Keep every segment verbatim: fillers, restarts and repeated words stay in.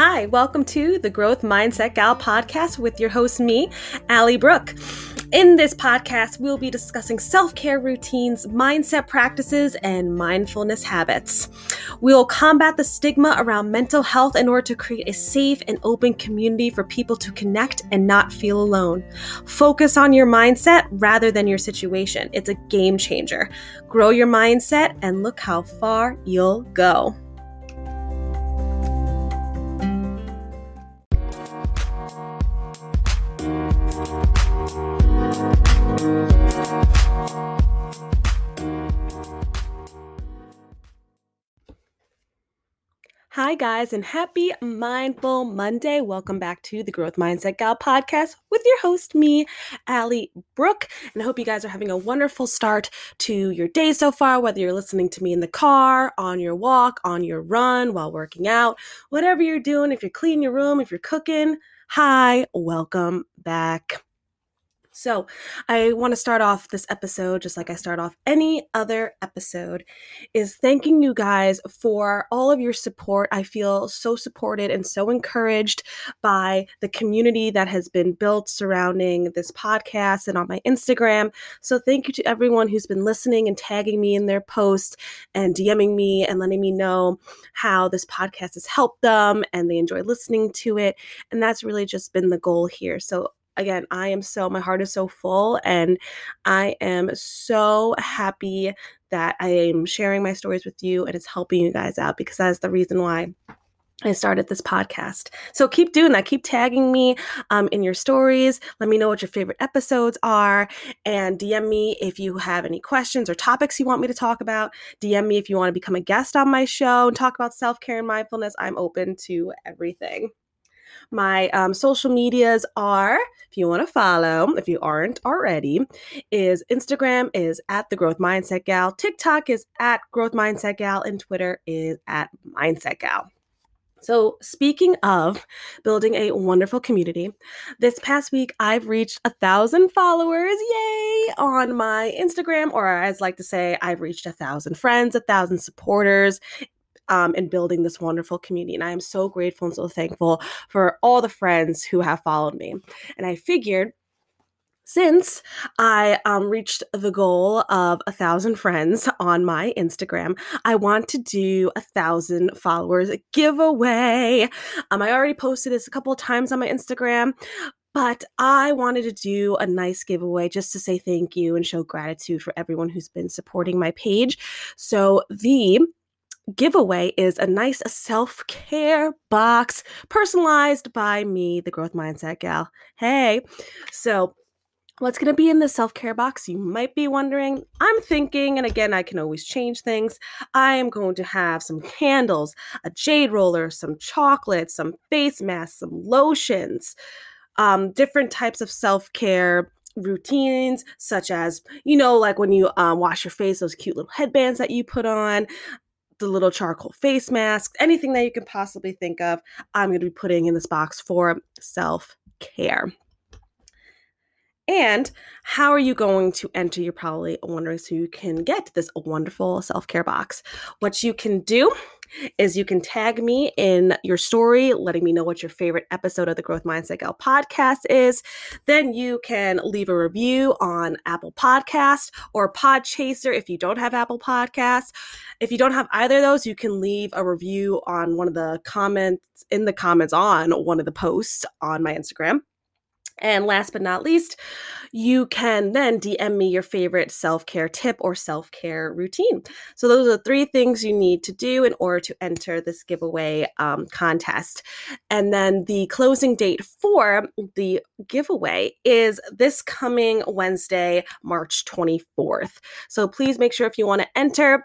Hi, welcome to the Growth Mindset Gal podcast with your host, me, Allie Brooke. In this podcast, we'll be discussing self-care routines, mindset practices, and mindfulness habits. We'll combat the stigma around mental health in order to create a safe and open community for people to connect and not feel alone. Focus on your mindset rather than your situation. It's a game changer. Grow your mindset and look how far you'll go. Hi guys, and happy Mindful Monday. Welcome back to the Growth Mindset Gal podcast with your host, me, Allie Brooke. And I hope you guys are having a wonderful start to your day so far, whether you're listening to me in the car, on your walk, on your run, while working out, whatever you're doing, if you're cleaning your room, if you're cooking. Hi, welcome back. So I want to start off this episode, just like I start off any other episode, is thanking you guys for all of your support. I feel so supported and so encouraged by the community that has been built surrounding this podcast and on my Instagram. So thank you to everyone who's been listening and tagging me in their posts and DMing me and letting me know how this podcast has helped them and they enjoy listening to it. And that's really just been the goal here. So again, I am so, my heart is so full, and I am so happy that I am sharing my stories with you and it's helping you guys out, because that is the reason why I started this podcast. So keep doing that. Keep tagging me um, in your stories. Let me know what your favorite episodes are, and D M me if you have any questions or topics you want me to talk about. D M me if you want to become a guest on my show and talk about self-care and mindfulness. I'm open to everything. My um, social medias are, if you want to follow, if you aren't already, is Instagram is at The Growth Mindset Gal, TikTok is at Growth Mindset Gal, and Twitter is at Mindset Gal. So speaking of building a wonderful community, this past week I've reached a thousand followers, yay, on my Instagram, or as I like to say, I've reached a thousand friends, a thousand supporters, Um, and building this wonderful community. And I am so grateful and so thankful for all the friends who have followed me. And I figured, since I um, reached the goal of a thousand friends on my Instagram, I want to do a thousand followers giveaway. Um, I already posted this a couple of times on my Instagram, but I wanted to do a nice giveaway just to say thank you and show gratitude for everyone who's been supporting my page. So the giveaway is a nice self-care box personalized by me, the Growth Mindset Gal. Hey, so what's going to be in the self-care box? You might be wondering. I'm thinking, and again, I can always change things. I am going to have some candles, a jade roller, some chocolate, some face masks, some lotions, um, different types of self-care routines, such as, you know, like when you um, wash your face, those cute little headbands that you put on, the little charcoal face masks, anything that you can possibly think of, I'm going to be putting in this box for self-care. And how are you going to enter? You're probably wondering, so you can get this wonderful self-care box. What you can do is you can tag me in your story, letting me know what your favorite episode of the Growth Mindset Gal podcast is. Then you can leave a review on Apple Podcasts or Podchaser if you don't have Apple Podcasts. If you don't have either of those, you can leave a review on one of the comments, in the comments on one of the posts on my Instagram. And last but not least, you can then D M me your favorite self-care tip or self-care routine. So those are three things you need to do in order to enter this giveaway um, contest. And then the closing date for the giveaway is this coming Wednesday, March twenty-fourth. So please make sure if you want to enter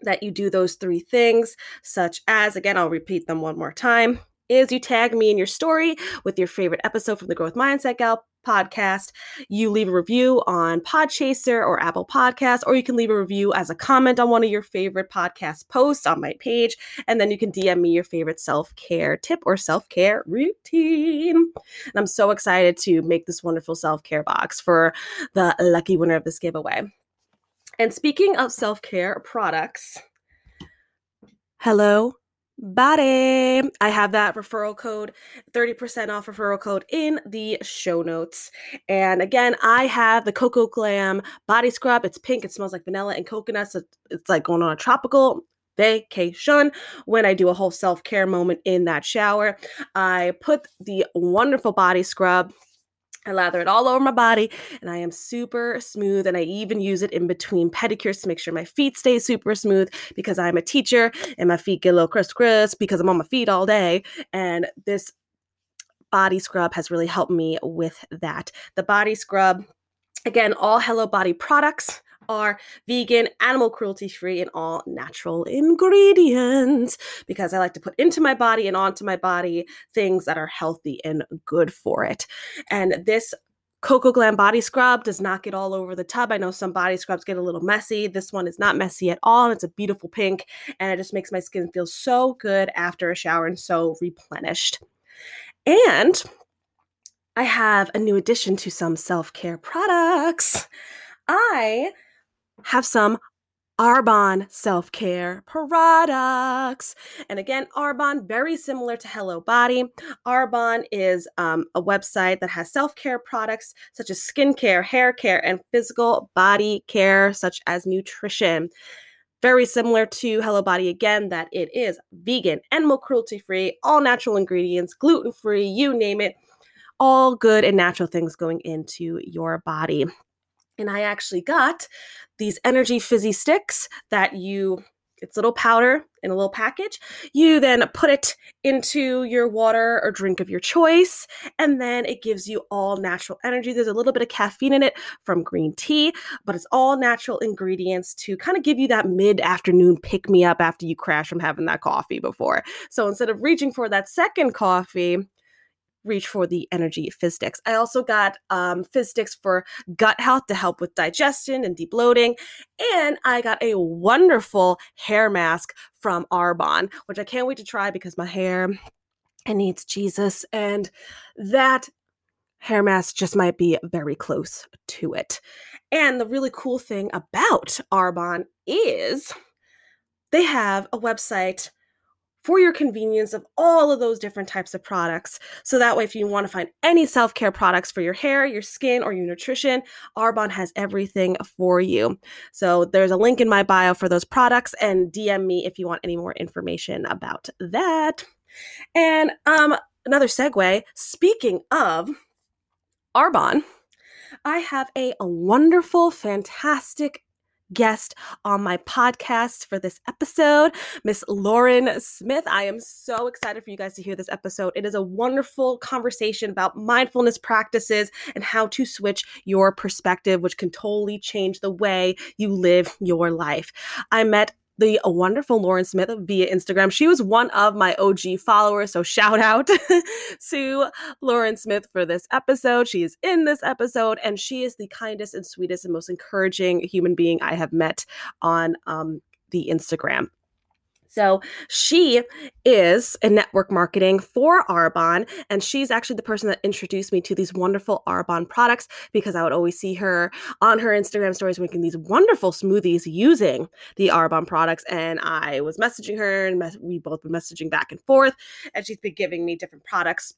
that you do those three things, such as, again, I'll repeat them one more time, is you tag me in your story with your favorite episode from the Growth Mindset Gal podcast. You leave a review on Podchaser or Apple Podcasts, or you can leave a review as a comment on one of your favorite podcast posts on my page. And then you can D M me your favorite self-care tip or self-care routine. And I'm so excited to make this wonderful self-care box for the lucky winner of this giveaway. And speaking of self-care products, Hello Body. I have that referral code, thirty percent off referral code in the show notes. And again, I have the Coco Glam body scrub. It's pink. It smells like vanilla and coconuts. It's like going on a tropical vacation when I do a whole self-care moment in that shower. I put the wonderful body scrub. I lather it all over my body, and I am super smooth, and I even use it in between pedicures to make sure my feet stay super smooth because I'm a teacher, and my feet get a little crisp-crisp because I'm on my feet all day, and this body scrub has really helped me with that. The body scrub, again, all Hello Body products are vegan, animal cruelty free, and all natural ingredients because I like to put into my body and onto my body things that are healthy and good for it. And this Coco Glam body scrub does not get all over the tub. I know some body scrubs get a little messy. This one is not messy at all. And it's a beautiful pink, and it just makes my skin feel so good after a shower and so replenished. And I have a new addition to some self-care products. I have some Arbonne self-care products. And again, Arbonne, very similar to Hello Body. Arbonne is um, a website that has self-care products such as skincare, hair care, and physical body care, such as nutrition. Very similar to Hello Body, again, that it is vegan, animal cruelty-free, all natural ingredients, gluten-free, you name it, all good and natural things going into your body. And I actually got these energy fizzy sticks that you, it's little powder in a little package. You then put it into your water or drink of your choice, and then it gives you all natural energy. There's a little bit of caffeine in it from green tea, but it's all natural ingredients to kind of give you that mid-afternoon pick-me-up after you crash from having that coffee before. So instead of reaching for that second coffee, reach for the energy fizz sticks. I also got um, fizz sticks for gut health to help with digestion and de-bloating. And I got a wonderful hair mask from Arbonne, which I can't wait to try because my hair, it needs Jesus. And that hair mask just might be very close to it. And the really cool thing about Arbonne is they have a website for your convenience of all of those different types of products. So that way, if you want to find any self-care products for your hair, your skin, or your nutrition, Arbonne has everything for you. So there's a link in my bio for those products, and D M me if you want any more information about that. And um, another segue, speaking of Arbonne, I have a wonderful, fantastic guest on my podcast for this episode, Miss Lauren Smith. I am so excited for you guys to hear this episode. It is a wonderful conversation about mindfulness practices and how to switch your perspective, which can totally change the way you live your life. I met the wonderful Lauren Smith via Instagram. She was one of my O G followers, so shout out to Lauren Smith for this episode. She is in this episode, and she is the kindest and sweetest and most encouraging human being I have met on um, the Instagram. So she is in network marketing for Arbonne, and she's actually the person that introduced me to these wonderful Arbonne products because I would always see her on her Instagram stories making these wonderful smoothies using the Arbonne products, and I was messaging her, and mes- we both were messaging back and forth, and she's been giving me different products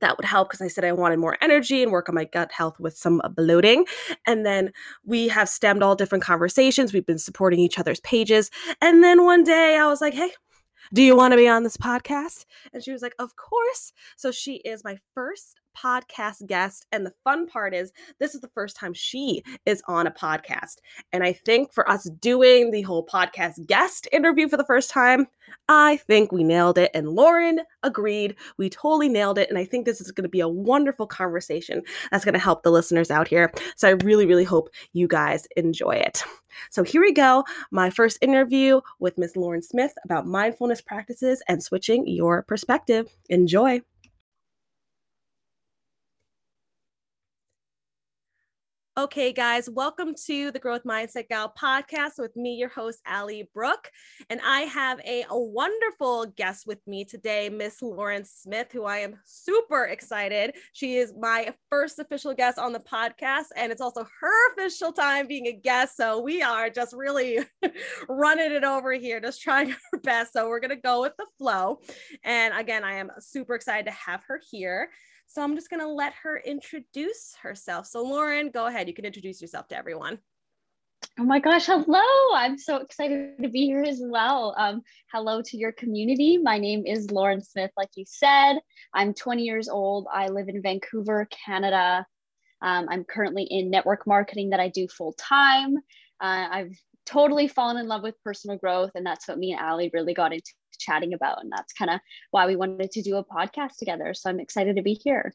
that would help because I said I wanted more energy and work on my gut health with some bloating. And then we have stemmed all different conversations. We've been supporting each other's pages. And then one day I was like, hey, do you want to be on this podcast? And she was like, of course. So she is my first podcast guest. And the fun part is this is the first time she is on a podcast. And I think for us doing the whole podcast guest interview for the first time, I think we nailed it. And Lauren agreed. We totally nailed it. And I think this is going to be a wonderful conversation that's going to help the listeners out here. So I really, really hope you guys enjoy it. So here we go. My first interview with Miz Lauren Smith about mindfulness practices and switching your perspective. Enjoy. Okay, guys, welcome to the Growth Mindset Gal podcast with me, your host, Allie Brooke. And I have a, a wonderful guest with me today, Miss Lauren Smith, who I am super excited. She is my first official guest on the podcast, and it's also her official time being a guest. So we are just really running it over here, just trying our best. So we're going to go with the flow. And again, I am super excited to have her here. So I'm just going to let her introduce herself. So Lauren, go ahead. You can introduce yourself to everyone. Oh my gosh. Hello. I'm so excited to be here as well. Um, hello to your community. My name is Lauren Smith. Like you said, I'm twenty years old. I live in Vancouver, Canada. Um, I'm currently in network marketing that I do full time. Uh, I've totally fallen in love with personal growth, and that's what me and Allie really got into chatting about, and that's kind of why we wanted to do a podcast together. So I'm excited to be here.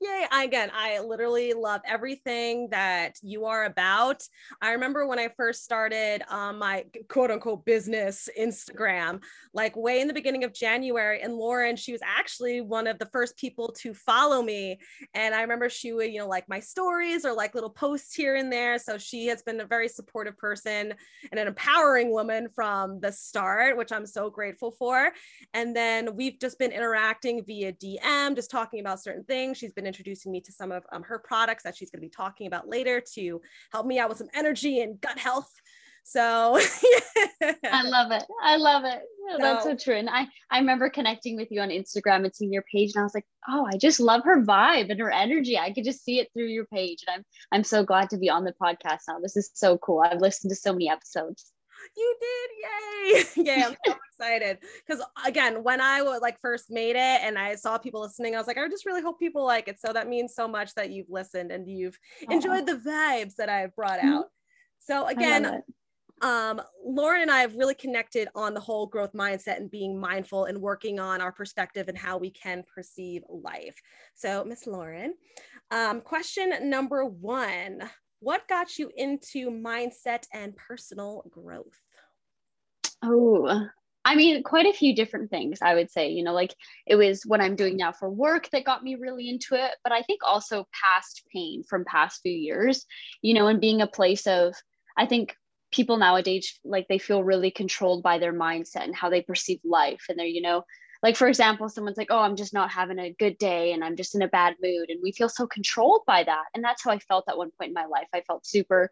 Yay. Again, I literally love everything that you are about. I remember when I first started um, my quote unquote business Instagram, like way in the beginning of January, and Lauren, she was actually one of the first people to follow me. And I remember she would, you know, like my stories or like little posts here and there. So she has been a very supportive person and an empowering woman from the start, which I'm so grateful for. And then we've just been interacting via D M, just talking about certain things. She's been introducing me to some of um, her products that she's going to be talking about later to help me out with some energy and gut health. So yeah. I love it. I love it. So, that's so true. And I, I remember connecting with you on Instagram and seeing your page, and I was like, oh, I just love her vibe and her energy. I could just see it through your page. And I'm, I'm so glad to be on the podcast now. This is so cool. I've listened to so many episodes. You did. Yay. Yeah. I'm so excited. Because again, when I was like first made it and I saw people listening, I was like, I just really hope people like it. So that means so much that you've listened and you've Aww. enjoyed the vibes that I've brought out. So again, Um, Lauren and I have really connected on the whole growth mindset and being mindful and working on our perspective and how we can perceive life. So Miss Lauren, um, question number one. What got you into mindset and personal growth? Oh, I mean, quite a few different things, I would say. You know, like it was what I'm doing now for work that got me really into it, but I think also past pain from past few years, you know, and being a place of, I think people nowadays, like they feel really controlled by their mindset and how they perceive life. And they're, you know, like, for example, someone's like, oh, I'm just not having a good day and I'm just in a bad mood. And we feel so controlled by that. And that's how I felt at one point in my life. I felt super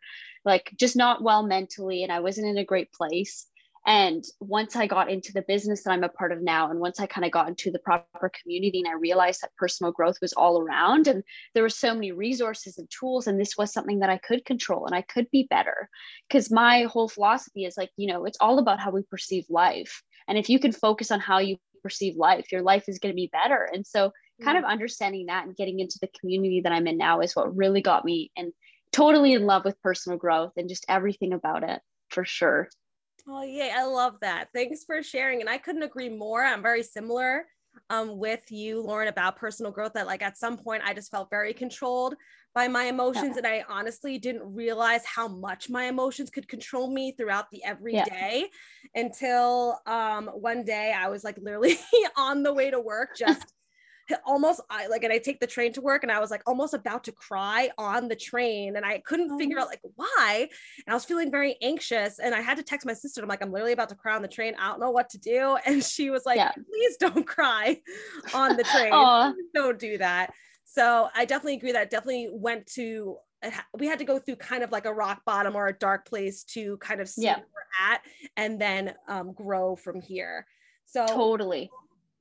like just not well mentally, and I wasn't in a great place. And once I got into the business that I'm a part of now, and once I kind of got into the proper community, and I realized that personal growth was all around, and there were so many resources and tools, and this was something that I could control and I could be better. Because my whole philosophy is like, you know, it's all about how we perceive life. And if you can focus on how you perceive life, your life is going to be better. And so kind of understanding that and getting into the community that I'm in now is what really got me and totally in love with personal growth and just everything about it, for sure. Oh, yeah. I love that. Thanks for sharing. And I couldn't agree more. I'm very similar um, with you, Lauren, about personal growth, that like at some point I just felt very controlled by my emotions. Yeah. And I honestly didn't realize how much my emotions could control me throughout the everyday yeah. until um, one day I was like literally on the way to work, just almost I like, and I take the train to work, and I was like almost about to cry on the train, and I couldn't oh. figure out like why. And I was feeling very anxious, and I had to text my sister. I'm like, I'm literally about to cry on the train. I don't know what to do. And she was like, yeah. please don't cry on the train. Don't do that. So I definitely agree that definitely went to, we had to go through kind of like a rock bottom or a dark place to kind of see yeah. where we're at, and then um, grow from here. So totally.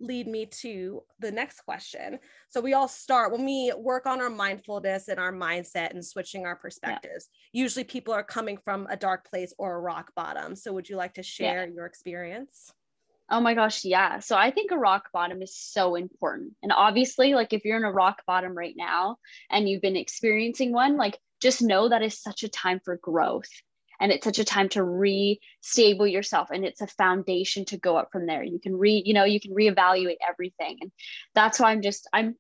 Lead me to the next question. So we all start when we work on our mindfulness and our mindset and switching our perspectives. Yeah. Usually people are coming from a dark place or a rock bottom. So would you like to share yeah. your experience? Oh my gosh. Yeah. So I think a rock bottom is so important. And obviously, like if you're in a rock bottom right now and you've been experiencing one, like just know that is such a time for growth. And it's such a time to re-stable yourself. And it's a foundation to go up from there. You can re, you know, you can reevaluate everything. And that's why I'm just, I'm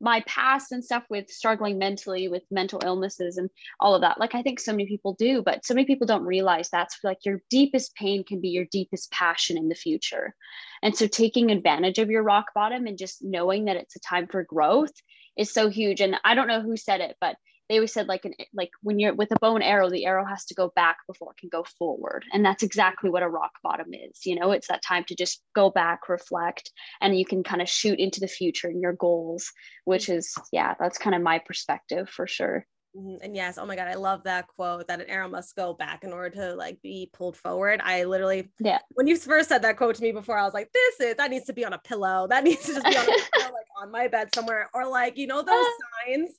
my past and stuff with struggling mentally with mental illnesses and all of that. Like, I think so many people do, but so many people don't realize that's like your deepest pain can be your deepest passion in the future. And so taking advantage of your rock bottom and just knowing that it's a time for growth is so huge. And I don't know who said it, but they always said like an like when you're with a bow and arrow, the arrow has to go back before it can go forward. And that's exactly what a rock bottom is. You know, it's that time to just go back, reflect, and you can kind of shoot into the future and your goals, which is, yeah, that's kind of my perspective for sure. And yes, oh my God, I love that quote that an arrow must go back in order to like be pulled forward. I literally, yeah. When you first said that quote to me before, I was like, this is, that needs to be on a pillow. That needs to just be on a pillow, like on my bed somewhere. Or like, you know, those signs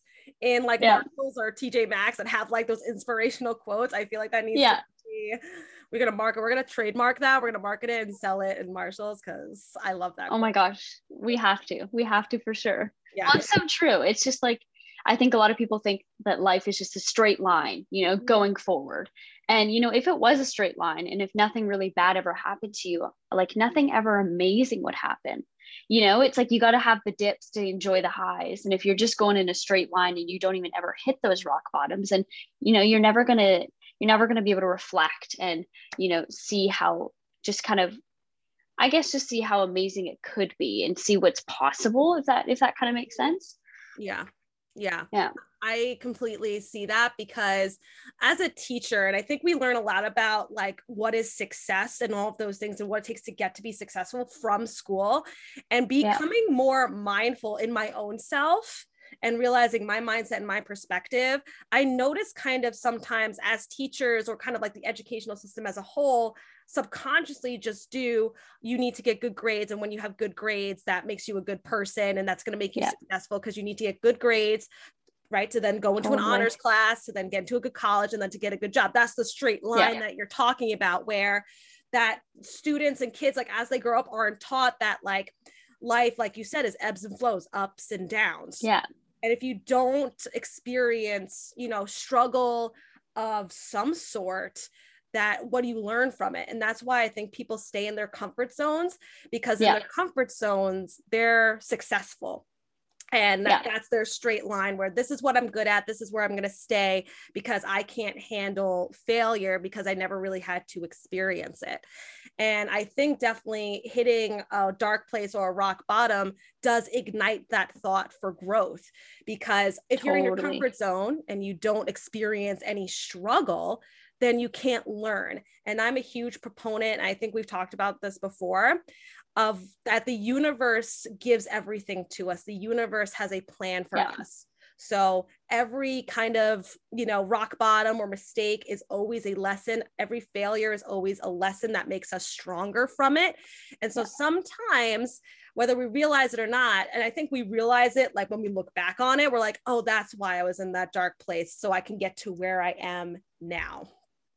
in like yeah. Marshalls or T J Maxx that have like those inspirational quotes. I feel like that needs yeah. to be, we're going to market, we're going to trademark that. We're going to market it and sell it in Marshalls. Cause I love that. Oh quote. My gosh. We have to, we have to for sure. Yeah. Well, it's so true. It's just like, I think a lot of people think that life is just a straight line, you know, going forward. And, you know, if it was a straight line and if nothing really bad ever happened to you, like nothing ever amazing would happen. You know, it's like, you got to have the dips to enjoy the highs. And if you're just going in a straight line and you don't even ever hit those rock bottoms and, you know, you're never going to, you're never going to be able to reflect and, you know, see how just kind of, I guess, just see how amazing it could be and see what's possible. If that, if that kind of makes sense. Yeah. Yeah. Yeah. I completely see that because as a teacher, and I think we learn a lot about like what is success and all of those things and what it takes to get to be successful from school and becoming yeah. more mindful in my own self and realizing my mindset and my perspective. I notice kind of sometimes as teachers or kind of like the educational system as a whole, subconsciously just do, you need to get good grades. And when you have good grades, that makes you a good person. And that's going to make you yeah. successful because you need to get good grades, right? To then go into totally. an honors class, to then get into a good college, and then to get a good job. That's the straight line yeah. that you're talking about, where that students and kids, like as they grow up, aren't taught that like life, like you said, is ebbs and flows, ups and downs. Yeah. And if you don't experience, you know, struggle of some sort, that what do you learn from it? And that's why I think people stay in their comfort zones, because yeah. in their comfort zones, they're successful. And yeah. that's their straight line where this is what I'm good at. This is where I'm going to stay because I can't handle failure because I never really had to experience it. And I think definitely hitting a dark place or a rock bottom does ignite that thought for growth, because if totally. you're in your comfort zone and you don't experience any struggle, then you can't learn. And I'm a huge proponent, I think we've talked about this before, of that the universe gives everything to us. The universe has a plan for yeah. us. So every kind of, you know, rock bottom or mistake is always a lesson. Every failure is always a lesson that makes us stronger from it. And so yeah. sometimes, whether we realize it or not, and I think we realize it, like when we look back on it, we're like, oh, that's why I was in that dark place, so I can get to where I am now.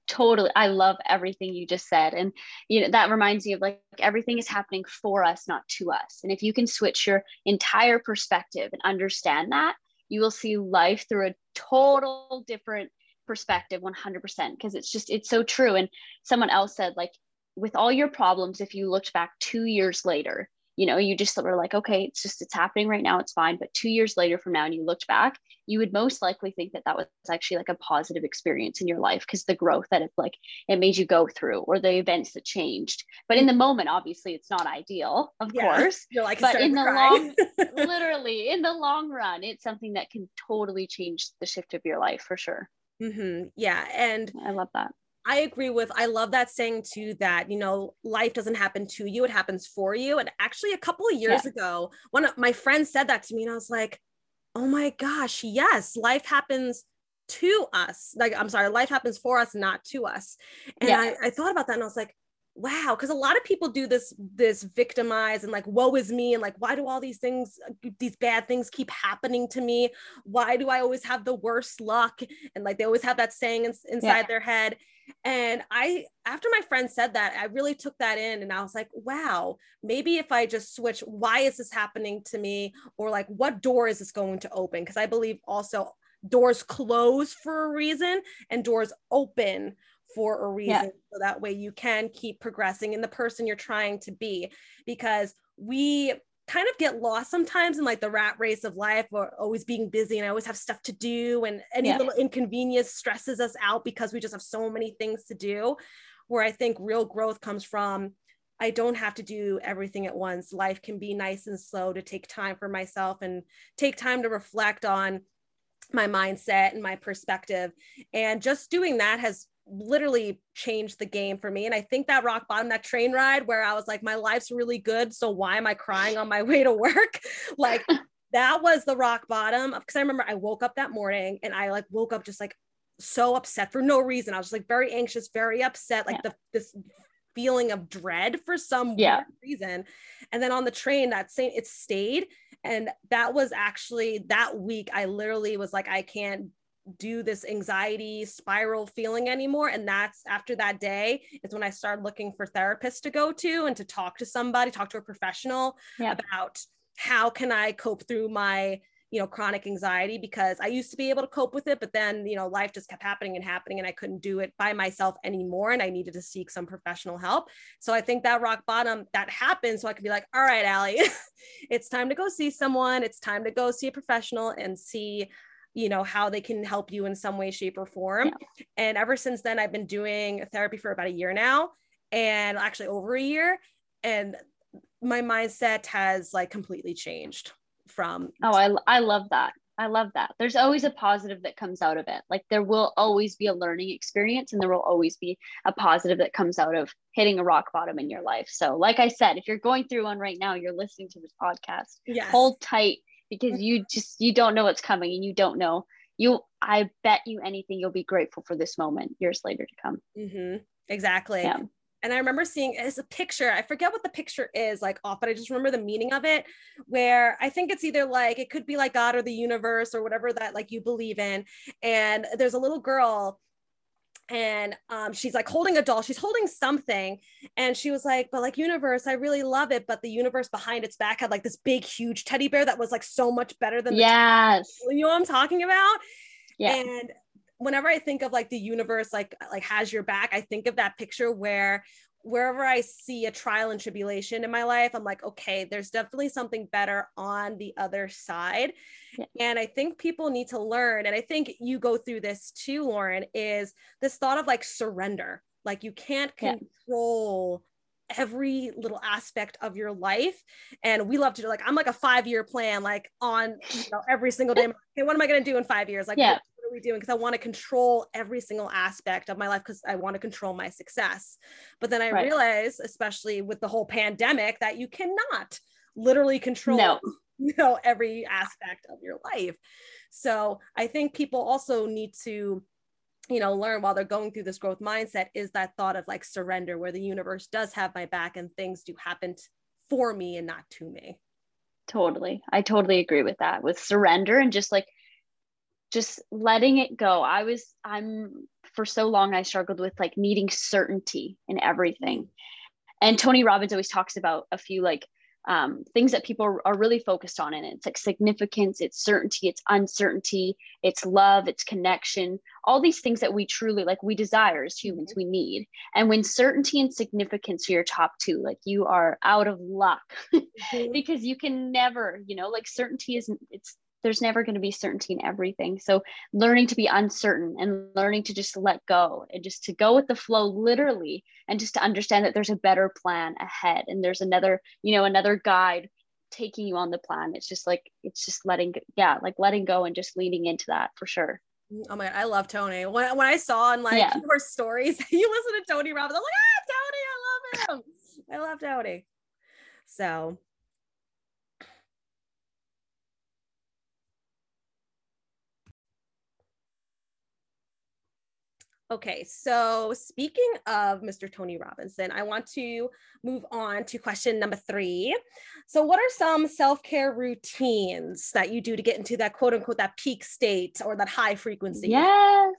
Totally. I love everything you just said. And, you know, that reminds me of like, everything is happening for us, not to us. And if you can switch your entire perspective and understand that, you will see life through a total different perspective, one hundred percent. Cause it's just, it's so true. And someone else said, like, with all your problems, if you looked back two years later, you know, you just were like, okay, it's just, it's happening right now. It's fine. But two years later from now, and you looked back, you would most likely think that that was actually like a positive experience in your life, because the growth that it like, it made you go through, or the events that changed. But in the moment, obviously it's not ideal, of yeah, course, you're like, but in the crying. long, literally in the long run, it's something that can totally change the shift of your life for sure. Mm-hmm. Yeah. And I love that. I agree with, I love that saying too, that, you know, life doesn't happen to you, it happens for you. And actually a couple of years yeah. ago, one of my friends said that to me, and I was like, oh my gosh, yes, life happens to us. Like, I'm sorry, life happens for us, not to us. And yeah. I, I thought about that and I was like, wow. Cause a lot of people do this, this victimize and like, woe is me. And like, why do all these things, these bad things keep happening to me? Why do I always have the worst luck? And like, they always have that saying in, inside yeah. their head. And I, after my friend said that, I really took that in and I was like, wow, maybe if I just switch, why is this happening to me? Or like, what door is this going to open? Cause I believe also doors close for a reason and doors open for a reason. Yeah. So that way you can keep progressing in the person you're trying to be, because we kind of get lost sometimes in like the rat race of life, or always being busy and I always have stuff to do. And any yeah. little inconvenience stresses us out because we just have so many things to do, where I think real growth comes from. I don't have to do everything at once. Life can be nice and slow, to take time for myself and take time to reflect on my mindset and my perspective. And just doing that has literally changed the game for me. And I think that rock bottom, that train ride where I was like, my life's really good, so why am I crying on my way to work? Like that was the rock bottom. Cause I remember I woke up that morning and I like woke up just like so upset for no reason. I was just like very anxious, very upset, like yeah. the this feeling of dread for some yeah. reason. And then on the train that same, it stayed. And that was actually that week. I literally was like, I can't do this anxiety spiral feeling anymore. And that's after that day is when I started looking for therapists to go to and to talk to somebody, talk to a professional yeah. about how can I cope through my, you know, chronic anxiety, because I used to be able to cope with it, but then, you know, life just kept happening and happening and I couldn't do it by myself anymore. And I needed to seek some professional help. So I think that rock bottom that happened. So I could be like, all right, Allie, it's time to go see someone. It's time to go see a professional and see, you know, how they can help you in some way, shape or form. Yeah. And ever since then, I've been doing therapy for about a year now, and actually over a year. And my mindset has like completely changed. From oh I, I love that I love that there's always a positive that comes out of it. Like there will always be a learning experience, and there will always be a positive that comes out of hitting a rock bottom in your life. So like I said, if you're going through one right now, you're listening to this podcast, yes. hold tight, because you just you don't know what's coming, and you don't know you I bet you anything you'll be grateful for this moment years later to come. Mm-hmm. Exactly. Yeah. And I remember seeing as a picture, I forget what the picture is like off, but I just remember the meaning of it, where I think it's either like, it could be like God or the universe or whatever that like you believe in. And there's a little girl and um, she's like holding a doll, she's holding something. And she was like, but like universe, I really love it. But the universe behind its back had like this big, huge teddy bear that was like so much better than the yes. teddy bear. You know what I'm talking about? Yeah. And whenever I think of like the universe, like, like has your back, I think of that picture where wherever I see a trial and tribulation in my life, I'm like, okay, there's definitely something better on the other side. Yeah. And I think people need to learn. And I think you go through this too, Lauren, is this thought of like surrender. Like you can't control yeah. every little aspect of your life. And we love to do like, I'm like a five-year plan, like on you know, every single day. Okay, what am I going to do in five years? Like, yeah. doing because I want to control every single aspect of my life because I want to control my success. But then I right. realize, especially with the whole pandemic, that you cannot literally control no. you know, every aspect of your life. So I think people also need to, you know, learn while they're going through this growth mindset is that thought of like surrender, where the universe does have my back and things do happen for me and not to me. Totally. I totally agree with that, with surrender and just like just letting it go. I was, I'm, for so long, I struggled with like needing certainty in everything. And Tony Robbins always talks about a few like um, things that people are really focused on. And it's like significance, it's certainty, it's uncertainty, it's love, it's connection, all these things that we truly like we desire as humans, we need. And when certainty and significance are your top two, like you are out of luck mm-hmm. because you can never, you know, like certainty isn't, it's, there's never going to be certainty in everything. So learning to be uncertain and learning to just let go and just to go with the flow literally, and just to understand that there's a better plan ahead. And there's another, you know, another guide taking you on the plan. It's just like, it's just letting, yeah, like letting go and just leaning into that for sure. Oh my God, I love Tony. When, when I saw in like yeah. your stories, you listen to Tony Robbins, I'm like, ah, Tony, I love him. I love Tony. So okay, so speaking of Mister Tony Robbins, I want to move on to question number three. So what are some self-care routines that you do to get into that quote unquote, that peak state or that high frequency? Yes.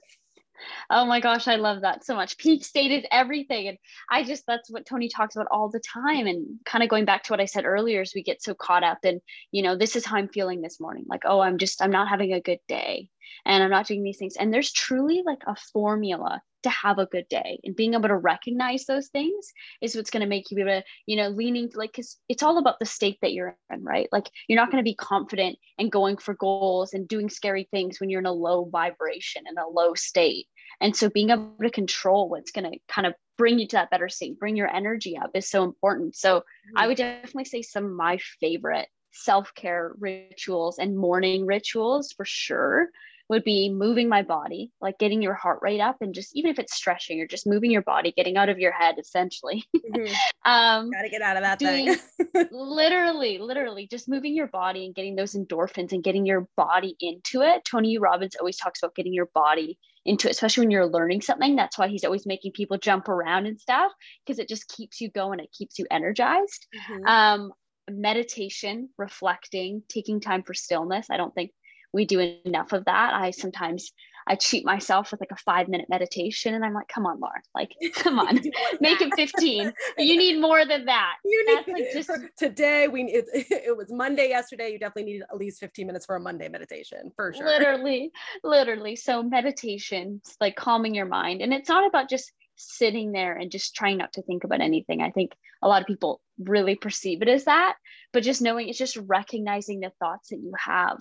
Oh my gosh, I love that so much. Peak state is everything. And I just, that's what Tony talks about all the time. And kind of going back to what I said earlier is we get so caught up in, you know, this is how I'm feeling this morning. Like, oh, I'm just, I'm not having a good day. And I'm not doing these things. And there's truly like a formula to have a good day, and being able to recognize those things is what's going to make you be able to, you know, leaning like, cause it's all about the state that you're in, right? Like you're not going to be confident and going for goals and doing scary things when you're in a low vibration and a low state. And so being able to control what's going to kind of bring you to that better state, bring your energy up is so important. So mm-hmm. I would definitely say some of my favorite self-care rituals and morning rituals for sure would be moving my body, like getting your heart rate up, and just, even if it's stretching or just moving your body, getting out of your head, essentially. Mm-hmm. um, Gotta get out of that doing, thing. literally, literally just moving your body and getting those endorphins and getting your body into it. Tony Robbins always talks about getting your body into it, especially when you're learning something. That's why he's always making people jump around and stuff, because it just keeps you going. It keeps you energized. Mm-hmm. Um, meditation, reflecting, taking time for stillness. I don't think we do enough of that. I sometimes I cheat myself with like a five minute meditation, and I'm like, come on, Lauren, like, come on, make it fifteen. You need more than that. You need, that's like just today. We it, it was Monday yesterday. You definitely needed at least fifteen minutes for a Monday meditation, for sure. Literally, literally. So meditation, like calming your mind, and it's not about just sitting there and just trying not to think about anything. I think a lot of people really perceive it as that, but just knowing it's just recognizing the thoughts that you have.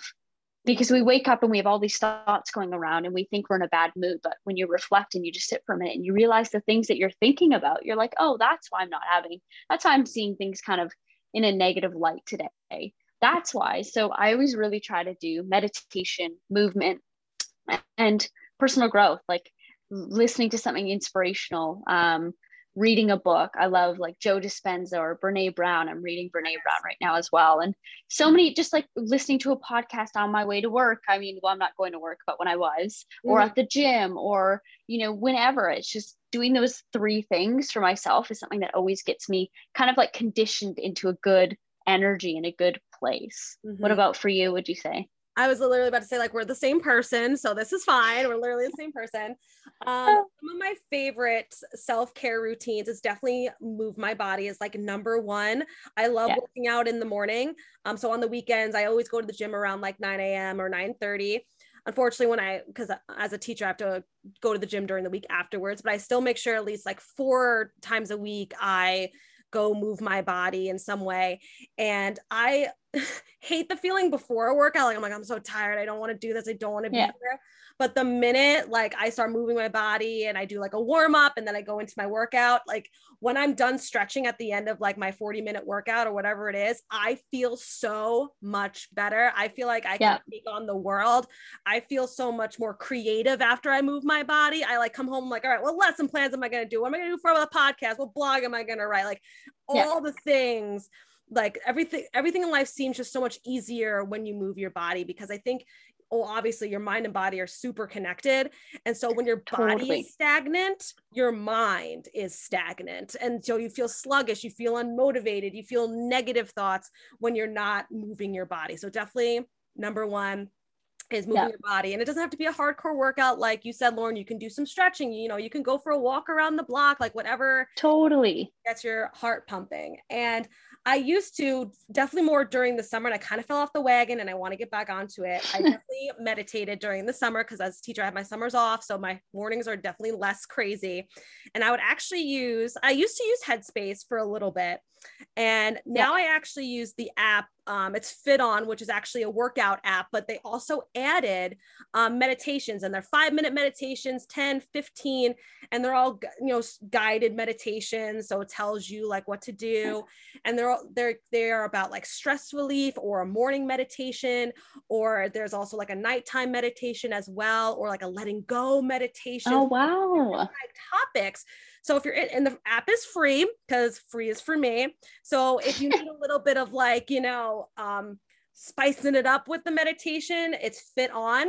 Because we wake up and we have all these thoughts going around and we think we're in a bad mood. But when you reflect and you just sit for a minute and you realize the things that you're thinking about, you're like, oh, that's why I'm not having, that's why I'm seeing things kind of in a negative light today. That's why. So I always really try to do meditation, movement, and personal growth, like listening to something inspirational, um, reading a book. I love like Joe Dispenza or Brene Brown. I'm reading Brene Brown right now as well. And so many, just like listening to a podcast on my way to work. I mean, well, I'm not going to work, but when I was, or mm-hmm. at the gym, or, you know, whenever, it's just doing those three things for myself is something that always gets me kind of like conditioned into a good energy and a good place. Mm-hmm. What about for you, would you say? I was literally about to say, like, we're the same person, so this is fine. We're literally the same person. Um, some of my favorite self-care routines is definitely move my body is like number one. I love yeah. working out in the morning. Um, so on the weekends, I always go to the gym around like nine a.m. or nine thirty. Unfortunately, when I, because as a teacher, I have to go to the gym during the week afterwards, but I still make sure at least like four times a week, I go move my body in some way. And I hate the feeling before a workout. Like, I'm like, I'm so tired. I don't want to do this. I don't want to be yeah. here. But the minute, like, I start moving my body and I do like a warm up and then I go into my workout, like when I'm done stretching at the end of like my forty minute workout or whatever it is, I feel so much better. I feel like I can yeah. take on the world. I feel so much more creative after I move my body. I like come home, I'm like, all right, what lesson plans am I going to do? What am I going to do for the podcast? What blog am I going to write? Like all yeah. the things. Like everything, everything in life seems just so much easier when you move your body, because I think, oh, obviously your mind and body are super connected. And so when your body totally. Is stagnant, your mind is stagnant. And so you feel sluggish, you feel unmotivated, you feel negative thoughts when you're not moving your body. So definitely number one is moving yeah. your body. And it doesn't have to be a hardcore workout. Like you said, Lauren, you can do some stretching, you know, you can go for a walk around the block, like whatever. Totally. Gets your heart pumping. And I used to definitely more during the summer, and I kind of fell off the wagon and I want to get back onto it. I definitely meditated during the summer, because as a teacher, I have my summers off. So my mornings are definitely less crazy. And I would actually use, I used to use Headspace for a little bit. And now yeah. I actually use the app. Um, it's FitOn, which is actually a workout app, but they also added um, meditations, and they're five minute meditations, ten, fifteen, and they're all, you know, guided meditations. So it tells you like what to do. And they're all, they're, they are about like stress relief, or a morning meditation, or there's also like a nighttime meditation as well, or like a letting go meditation. Oh, wow. Topics. So if you're in, and the app is free, because free is for me. So if you need a little bit of like, you know, um, spicing it up with the meditation, it's FitOn.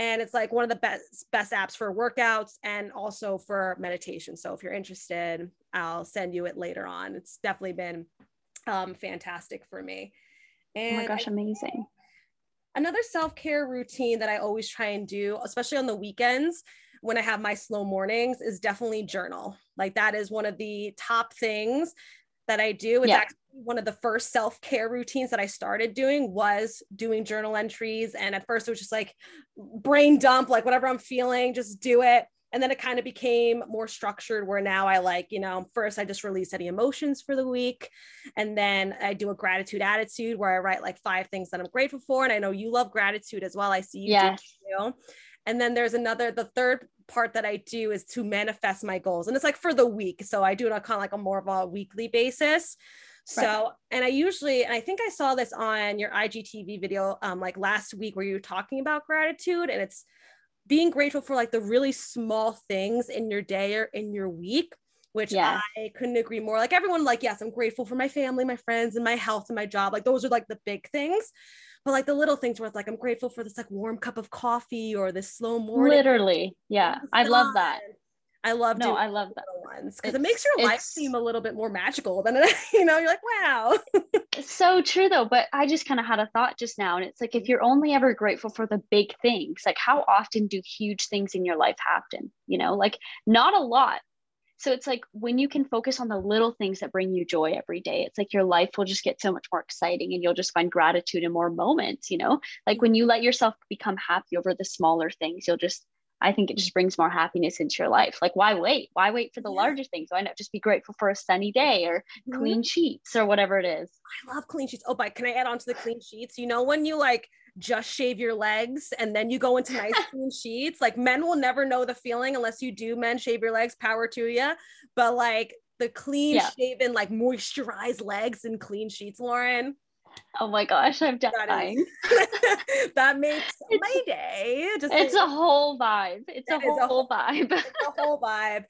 And it's like one of the best, best apps for workouts and also for meditation. So if you're interested, I'll send you it later on. It's definitely been um, fantastic for me. And oh my gosh, amazing. Another self-care routine that I always try and do, especially on the weekends, when I have my slow mornings, is definitely journal. Like that is one of the top things that I do. It's yeah. actually one of the first self-care routines that I started doing was doing journal entries. And at first it was just like brain dump, like whatever I'm feeling, just do it. And then it kind of became more structured, where now I like, you know, first I just release any emotions for the week. And then I do a gratitude attitude, where I write like five things that I'm grateful for. And I know you love gratitude as well. I see you yes. do too. And then there's another, the third part that I do is to manifest my goals. And it's like for the week. So I do it on kind of like a more of a weekly basis. So, right. and I usually, and I think I saw this on your I G T V video, um, like last week, where you were talking about gratitude, and it's being grateful for like the really small things in your day or in your week, which yeah. I couldn't agree more. Like everyone, like, yes, I'm grateful for my family, my friends, and my health and my job. Like those are like the big things. But like the little things where it's like, I'm grateful for this like warm cup of coffee or this slow morning. Literally. Yeah. I love that. I love no, doing I love that ones because it makes your life seem a little bit more magical than, you know, you're like, wow. It's so true though. But I just kind of had a thought just now. And it's like, if you're only ever grateful for the big things, like how often do huge things in your life happen? You know, like not a lot. So it's like when you can focus on the little things that bring you joy every day, it's like your life will just get so much more exciting and you'll just find gratitude in more moments, you know, like when you let yourself become happy over the smaller things, you'll just, I think it just brings more happiness into your life. Like why wait? Why wait for the yeah. larger things? Why not just be grateful for a sunny day or mm-hmm. clean sheets or whatever it is? I love clean sheets. Oh, but can I add on to the clean sheets? You know, when you like just shave your legs and then you go into nice clean sheets, like men will never know the feeling unless you do, men shave your legs, power to you. But like the clean yeah. shaven, like moisturized legs and clean sheets, Lauren. Oh my gosh, I'm dying. That, is, that makes it's, my day. Just it's like, a whole vibe. It's a whole, a whole vibe. It's a whole vibe.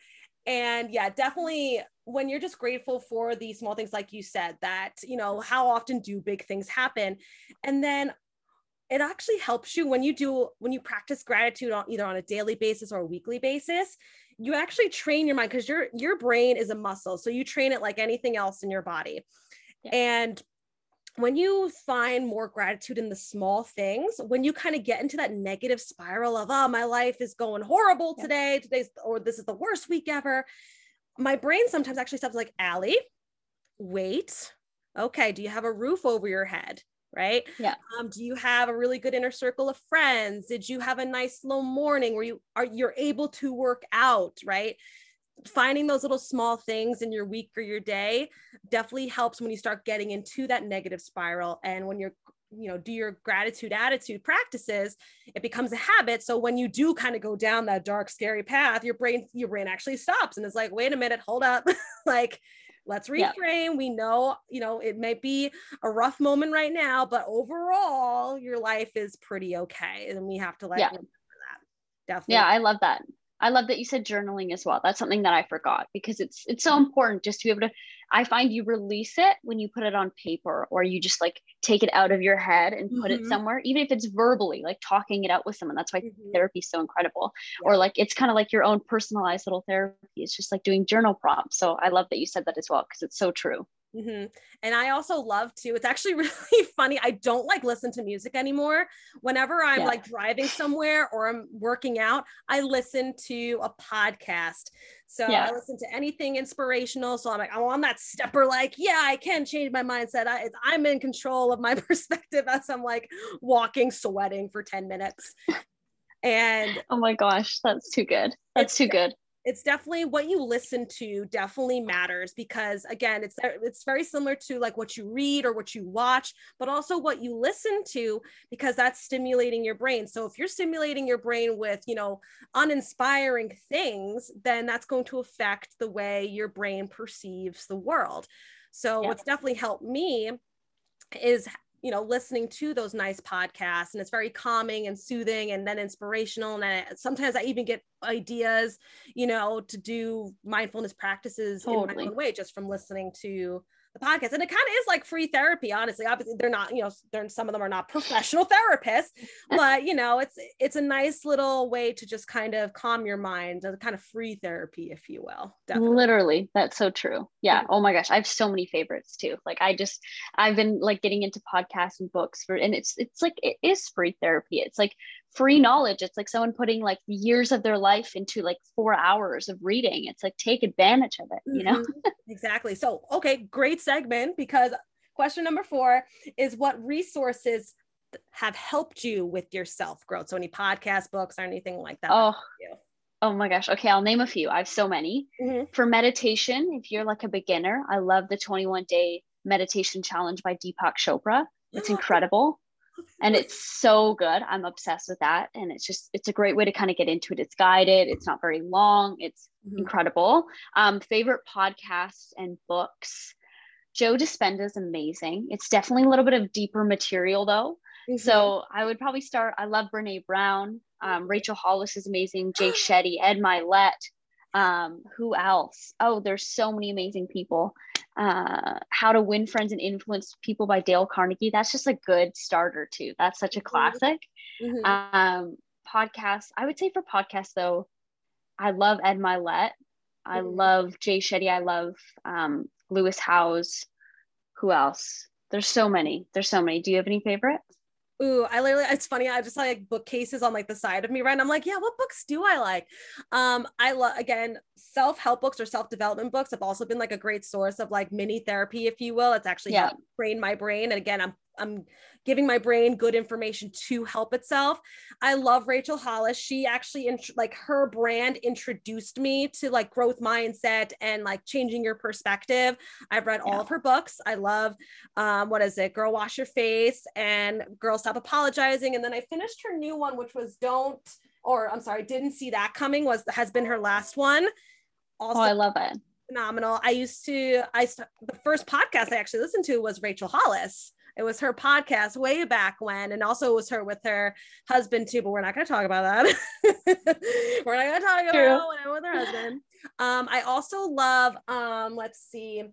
And yeah, definitely when you're just grateful for the small things, like you said, that, you know, how often do big things happen? And then it actually helps you when you do, when you practice gratitude on either on a daily basis or a weekly basis, you actually train your mind because your, your brain is a muscle. So you train it like anything else in your body. Yeah. And when you find more gratitude in the small things, when you kind of get into that negative spiral of, oh, my life is going horrible yeah. today, today's, or this is the worst week ever. My brain sometimes actually stops like, Allie, wait, okay. Do you have a roof over your head? Right? Yeah. Um, do you have a really good inner circle of friends? Did you have a nice slow morning where you are, you're able to work out, right? Finding those little small things in your week or your day definitely helps when you start getting into that negative spiral. And when you're, you know, do your gratitude attitude practices, it becomes a habit. So when you do kind of go down that dark, scary path, your brain, your brain actually stops and is like, wait a minute, hold up. Like, let's reframe. Yeah. We know, you know, it may be a rough moment right now, but overall your life is pretty okay. And we have to like, yeah. remember that. Definitely. Yeah. I love that. I love that you said journaling as well. That's something that I forgot because it's, it's so important just to be able to, I find you release it when you put it on paper or you just like take it out of your head and put mm-hmm. it somewhere, even if it's verbally, like talking it out with someone. That's why mm-hmm. therapy is so incredible. Yeah. Or like, it's kind of like your own personalized little therapy. It's just like doing journal prompts. So I love that you said that as well, because it's so true. Mm-hmm. And I also love to, it's actually really funny. I don't like listen to music anymore. Whenever I'm yeah. like driving somewhere or I'm working out, I listen to a podcast. So yeah. I listen to anything inspirational. So I'm like, oh, I'm that stepper. Like, yeah, I can change my mindset. I, I'm in control of my perspective as I'm like walking, sweating for ten minutes. And oh my gosh, that's too good. That's too good. It's definitely what you listen to definitely matters because again, it's, it's very similar to like what you read or what you watch, but also what you listen to, because that's stimulating your brain. So if you're stimulating your brain with, you know, uninspiring things, then that's going to affect the way your brain perceives the world. So yeah. what's definitely helped me is, you know, listening to those nice podcasts, and it's very calming and soothing and then inspirational. And I, sometimes I even get ideas, you know, to do mindfulness practices totally. in my own way, just from listening to the podcast. And it kind of is like free therapy, honestly. Obviously they're not, you know, they're, some of them are not professional therapists, but you know, it's, it's a nice little way to just kind of calm your mind, a kind of free therapy, if you will. Definitely. Literally. That's so true. Yeah. Oh my gosh. I have so many favorites too. Like I just, I've been like getting into podcasts and books for, and it's, it's like, it is free therapy. It's like free knowledge. It's like someone putting like years of their life into like four hours of reading. It's like, take advantage of it, you know? Mm-hmm. Exactly. So, okay. Great segment, because question number four is what resources have helped you with your self-growth? So any podcast, books, or anything like that? Oh, oh my gosh. Okay. I'll name a few. I have so many. Mm-hmm. For meditation, if you're like a beginner, I love the twenty-one day meditation challenge by Deepak Chopra. It's incredible. And it's so good. I'm obsessed with that. And it's just, it's a great way to kind of get into it. It's guided. It's not very long. It's mm-hmm. incredible. Um, favorite podcasts and books. Joe Dispenza is amazing. It's definitely a little bit of deeper material though. Mm-hmm. So I would probably start, I love Brene Brown. Um, Rachel Hollis is amazing. Jay Shetty, Ed Mylett. Um, who else? Oh, there's so many amazing people. Uh, How to Win Friends and Influence People by Dale Carnegie. That's just a good starter too. That's such a classic. Mm-hmm. Um, podcasts. I would say for podcasts though, I love Ed Mylett. Mm-hmm. I love Jay Shetty. I love um, Lewis Howes. Who else? There's so many. There's so many. Do you have any favorites? Ooh, I literally, it's funny. I just like bookcases on like the side of me, right? And I'm like, yeah, what books do I like? Um, I love, again, self-help books or self-development books have also been like a great source of like mini therapy, if you will. It's actually yeah. helped train my brain. And again, I'm, I'm giving my brain good information to help itself. I love Rachel Hollis. She actually, int- like her brand introduced me to like growth mindset and like changing your perspective. I've read yeah. all of her books. I love, um, what is it? Girl Wash Your Face and Girl Stop Apologizing. And then I finished her new one, which was Don't, or I'm sorry, Didn't See That Coming was, has been her last one. Also, oh, I love it. Phenomenal. I used to, I, st- the first podcast I actually listened to was Rachel Hollis. It was her podcast way back when, and also it was her with her husband too, but we're not going to talk about that. We're not going to talk about that when I'm with her husband. Um, I also love, um, let's see,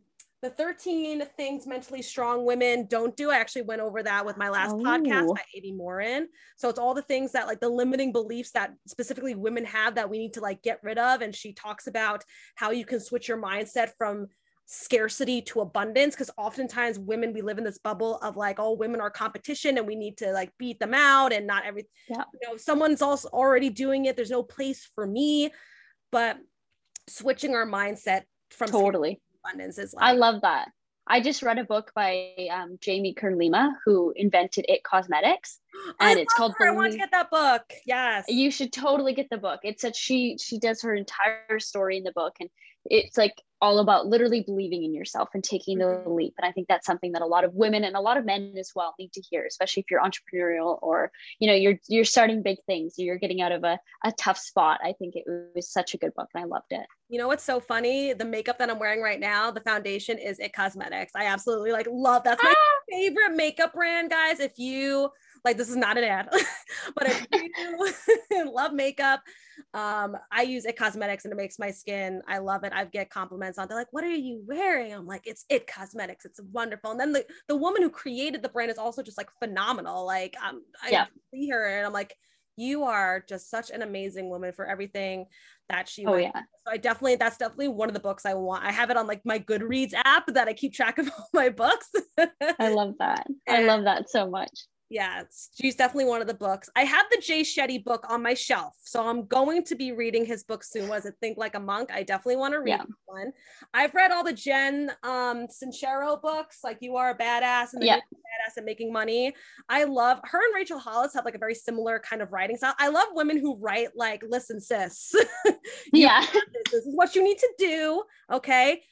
the thirteen Things Mentally Strong Women Don't Do. I actually went over that with my last oh. podcast by Amy Morin. So it's all the things that like the limiting beliefs that specifically women have that we need to like get rid of. And she talks about how you can switch your mindset from scarcity to abundance, because oftentimes women, we live in this bubble of like, oh, women are competition and we need to like beat them out and not everything, yeah. you know, someone's also already doing it. There's no place for me, but switching our mindset from totally to abundance is like, I love that. I just read a book by um, Jamie Kern Lima, who invented It Cosmetics, and I it's called, her. I want to get that book. Yes. You should totally get the book. It's such, she, she does her entire story in the book, and it's like all about literally believing in yourself and taking the mm-hmm. leap. And I think that's something that a lot of women and a lot of men as well need to hear, especially if you're entrepreneurial or, you know, you're, you're starting big things, or you're getting out of a, a tough spot. I think it was such a good book and I loved it. You know, what's so funny, the makeup that I'm wearing right now, the foundation is It Cosmetics. I absolutely like love, that's my ah! favorite makeup brand, guys. If you like, this is not an ad, but if you love makeup, um, I use It Cosmetics and it makes my skin. I love it. I get compliments on, they're like, what are you wearing? I'm like, it's It Cosmetics. It's wonderful. And then the, the woman who created the brand is also just like phenomenal. Like um, I yeah. see her and I'm like, you are just such an amazing woman for everything that she oh, yeah. So I definitely, that's definitely one of the books I want. I have it on like my Goodreads app that I keep track of all my books. I love that. I love that so much. Yeah, she's definitely one of the books. I have the Jay Shetty book on my shelf, so I'm going to be reading his book soon. Was it Think Like a Monk? I definitely want to read yeah. one. I've read all the Jen um, Sincero books, like You Are a Badass and the yeah. Badass and Making Money. I love her, and Rachel Hollis have like a very similar kind of writing style. I love women who write like, listen, sis, yeah, this. this is what you need to do. Okay.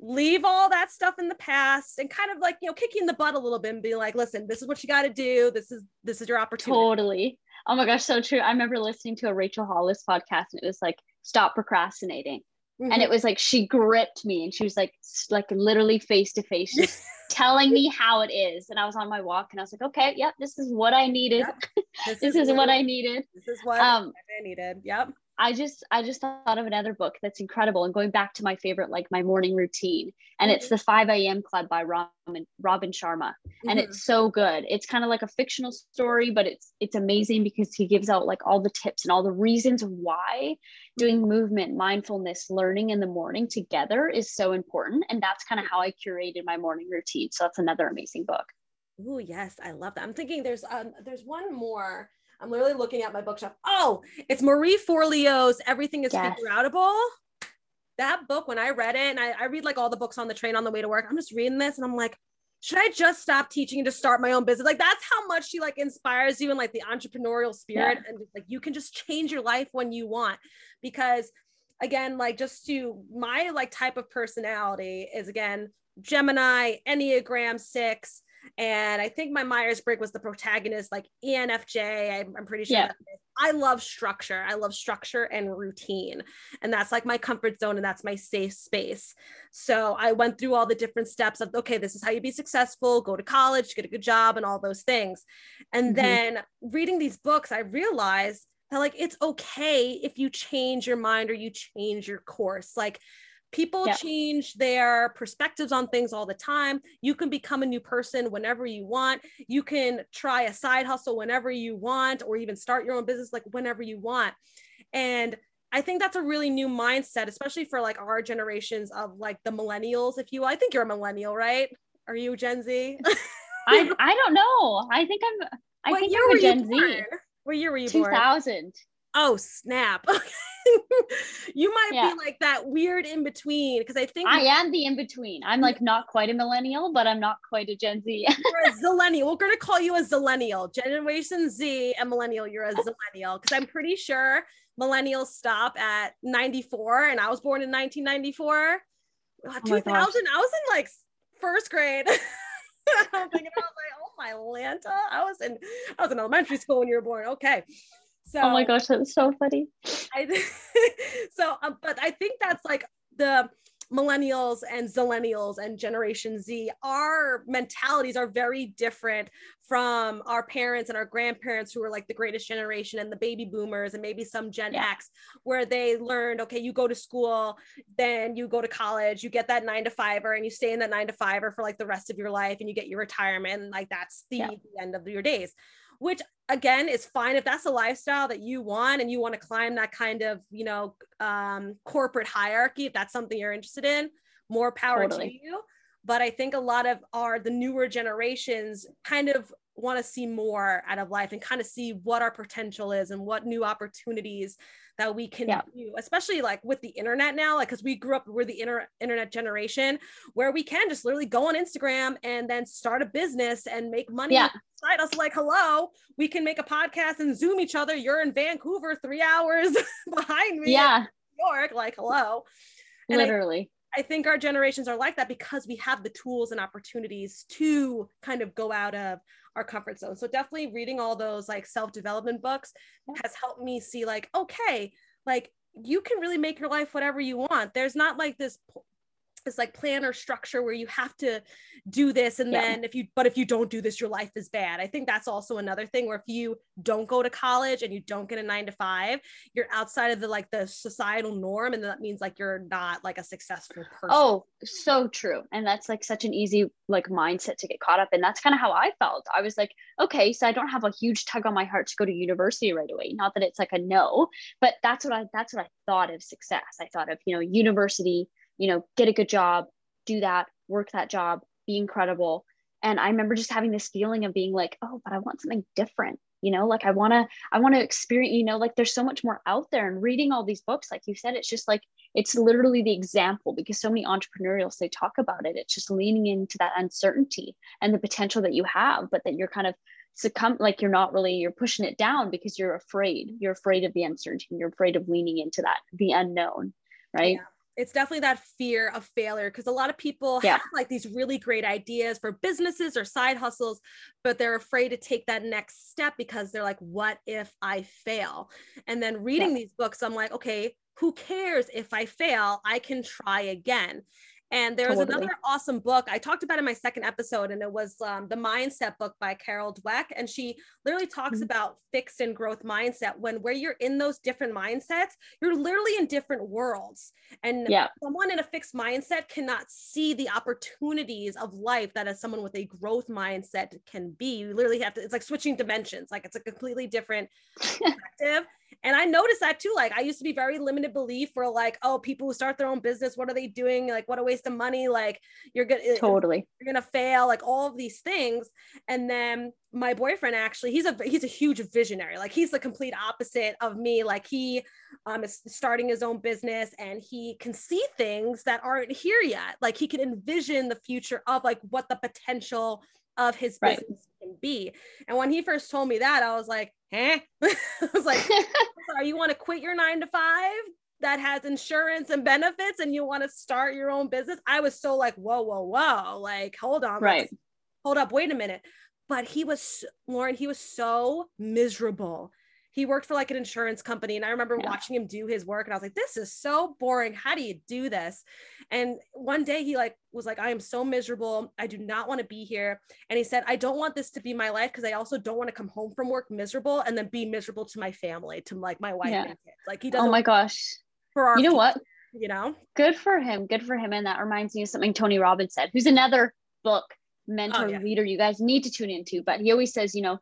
Leave all that stuff in the past and kind of like, you know, kicking the butt a little bit and be like, listen, this is what you got to do. This is, this is your opportunity. Totally. Oh my gosh. So true. I remember listening to a Rachel Hollis podcast and it was like, stop procrastinating. Mm-hmm. And it was like, she gripped me and she was like, like literally face to face, just telling me how it is. And I was on my walk and I was like, okay, yep, this is what I needed. Yep. This, this is, is what I needed. This is what um, I needed. Yep. I just, I just thought of another book that's incredible. And going back to my favorite, like my morning routine, and mm-hmm. it's the five a.m. Club by Robin, Robin Sharma. Mm-hmm. And it's so good. It's kind of like a fictional story, but it's, it's amazing because he gives out like all the tips and all the reasons why doing movement, mindfulness, learning in the morning together is so important. And that's kind of how I curated my morning routine. So that's another amazing book. Oh, yes. I love that. I'm thinking there's, um, there's one more. I'm literally looking at my bookshelf. Oh, it's Marie Forleo's Everything is yes. Figure Outable. That book, when I read it, and I, I read like all the books on the train on the way to work, I'm just reading this and I'm like, should I just stop teaching and just start my own business? Like, that's how much she like inspires you and like the entrepreneurial spirit. Yeah. And like, you can just change your life when you want, because again, like just to my like type of personality is again, Gemini, Enneagram six. And I think my Myers-Briggs was the protagonist, like E N F J. I'm, I'm pretty sure. Yeah. That is. I love structure. I love structure and routine. And that's like my comfort zone. And that's my safe space. So I went through all the different steps of, okay, this is how you be successful, go to college, get a good job and all those things. And mm-hmm. then reading these books, I realized that like, it's okay if you change your mind or you change your course. Like, people yep. change their perspectives on things all the time. You can become a new person whenever you want. You can try a side hustle whenever you want, or even start your own business, like whenever you want. And I think that's a really new mindset, especially for like our generations of like the millennials. If you, I think you're a millennial, right? Are you Gen Z? I, I don't know. I think I'm, I what think I'm a Gen Z. What year were you born? two thousand. Oh, snap. You might yeah. be like that weird in between, because I think I am the in between. I'm like not quite a millennial, but I'm not quite a Gen Z. You're a zillennial. We're going to call you a zillennial. Generation Z and millennial. You're a zillennial, because I'm pretty sure millennials stop at ninety-four, and I was born in nineteen ninety-four. Oh, two thousand. I was in like first grade. I'm thinking about like, oh my Lanta, I was in I was in elementary school when you were born. Okay. So, oh my gosh, that's so funny. I, so, um, but I think that's like the millennials and zillennials and Generation Z, our mentalities are very different from our parents and our grandparents, who were like the greatest generation, and the baby boomers, and maybe some Gen yeah. X, where they learned, okay, you go to school, then you go to college, you get that nine to fiver, and you stay in that nine to fiver for like the rest of your life, and you get your retirement, and like that's the, yeah. the end of your days. Which again is fine if that's a lifestyle that you want, and you want to climb that kind of, you know, um, corporate hierarchy. If that's something you're interested in, more power totally. To you. But I think a lot of our, the newer generations kind of want to see more out of life, and kind of see what our potential is, and what new opportunities that we can yeah. do, especially like with the internet now, like, cause we grew up, we're the inter- internet generation, where we can just literally go on Instagram and then start a business and make money. Yeah. Side us like, hello, we can make a podcast and Zoom each other. You're in Vancouver, three hours behind me. Yeah. New York, like, hello. And literally. I, I think our generations are like that, because we have the tools and opportunities to kind of go out of our comfort zone. So definitely reading all those like self-development books yeah. has helped me see like, okay, like you can really make your life whatever you want. There's not like this It's like plan or structure where you have to do this. And yeah. then if you, but if you don't do this, your life is bad. I think that's also another thing, where if you don't go to college and you don't get a nine to five, you're outside of the, like the societal norm. And that means like, you're not like a successful person. Oh, so true. And that's like such an easy like mindset to get caught up in. That's kind of how I felt. I was like, okay, so I don't have a huge tug on my heart to go to university right away. Not that it's like a no, but that's what I, that's what I thought of success. I thought of, you know, university, you know, get a good job, do that, work that job, be incredible. And I remember just having this feeling of being like, oh, but I want something different. You know, like I want to, I want to experience, you know, like there's so much more out there, and reading all these books, like you said, it's just like, it's literally the example, because so many entrepreneurs, they talk about it. It's just leaning into that uncertainty and the potential that you have, but that you're kind of succumb, like you're not really, you're pushing it down because you're afraid, you're afraid of the uncertainty. You're afraid of leaning into that, the unknown, right? Yeah. It's definitely that fear of failure, because a lot of people yeah. have like these really great ideas for businesses or side hustles, but they're afraid to take that next step because they're like, what if I fail? And then reading yeah. these books, I'm like, okay, who cares if I fail? I can try again. And there was totally. Another awesome book I talked about in my second episode, and it was um, the Mindset book by Carol Dweck. And she literally talks mm-hmm. about fixed and growth mindset, when where you're in those different mindsets, you're literally in different worlds. And yeah. someone in a fixed mindset cannot see the opportunities of life that as someone with a growth mindset can be. You literally have to, it's like switching dimensions. Like it's a completely different perspective. And I noticed that too. Like I used to be very limited belief for like, oh, people who start their own business, what are they doing? Like, what a waste of money. Like you're gonna totally, you're gonna fail. Like all of these things. And then my boyfriend, actually, he's a he's a huge visionary. Like he's the complete opposite of me. Like he um, is starting his own business, and he can see things that aren't here yet. Like he can envision the future of like what the potential of his business right. can be. And when he first told me that, I was like, eh? I was like, sorry, you want to quit your nine to five that has insurance and benefits, and you want to start your own business? I was so like, whoa, whoa, whoa. Like, hold on, right. hold up, wait a minute. But he was, Lauren, he was so miserable. he worked for like an insurance company. And I remember yeah. watching him do his work and I was like, this is so boring. How do you do this? And one day he like was like, I am so miserable. I do not want to be here. And he said, I don't want this to be my life. Cause I also don't want to come home from work miserable and then be miserable to my family, to like my wife yeah. and kids. Like he doesn't. Oh my gosh. For our you know family, what? You know, good for him. Good for him. And that reminds me of something Tony Robbins said, who's another book mentor oh, yeah. leader you guys need to tune into. But he always says, you know,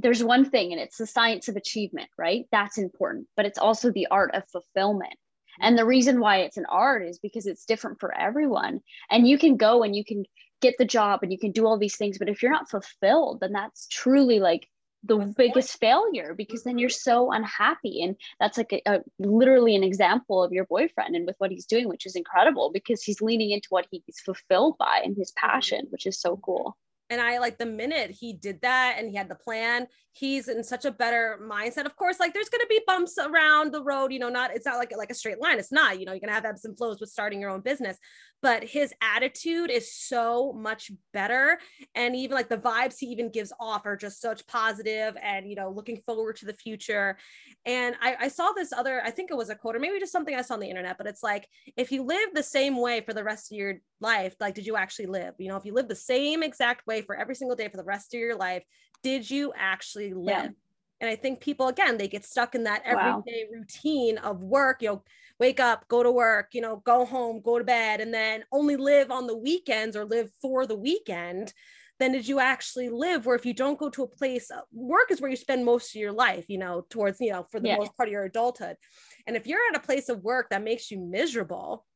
there's one thing, and it's the science of achievement, right? That's important, but it's also the art of fulfillment. And the reason why it's an art is because it's different for everyone. And you can go and you can get the job and you can do all these things, but if you're not fulfilled, then that's truly like the What's biggest the point? failure, because then you're so unhappy. And that's like a, a, literally an example of your boyfriend and with what he's doing, which is incredible because he's leaning into what he's fulfilled by and his passion, which is so cool. And I like the minute he did that and he had the plan, he's in such a better mindset. Of course, like there's going to be bumps around the road, you know, not, it's not like, like a straight line. It's not, you know, you're going to have ebbs and flows with starting your own business, but his attitude is so much better. And even like the vibes he even gives off are just such positive and, you know, looking forward to the future. And I, I saw this other, I think it was a quote or maybe just something I saw on the internet, but it's like, if you live the same way for the rest of your life, like, did you actually live, you know, if you live the same exact way for every single day for the rest of your life, did you actually live? Yeah. And I think people, again, they get stuck in that everyday wow. routine of work, you know, wake up, go to work, you know, go home, go to bed, and then only live on the weekends or live for the weekend. Then did you actually live? Where if you don't go to a place, work is where you spend most of your life, you know, towards, you know, for the yeah. most part of your adulthood. And if you're at a place of work that makes you miserable,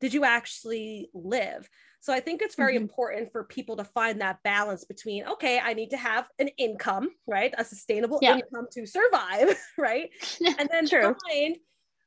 did you actually live? So I think it's very mm-hmm. important for people to find that balance between, okay, I need to have an income, right? A sustainable yeah. income to survive, right? And then True. find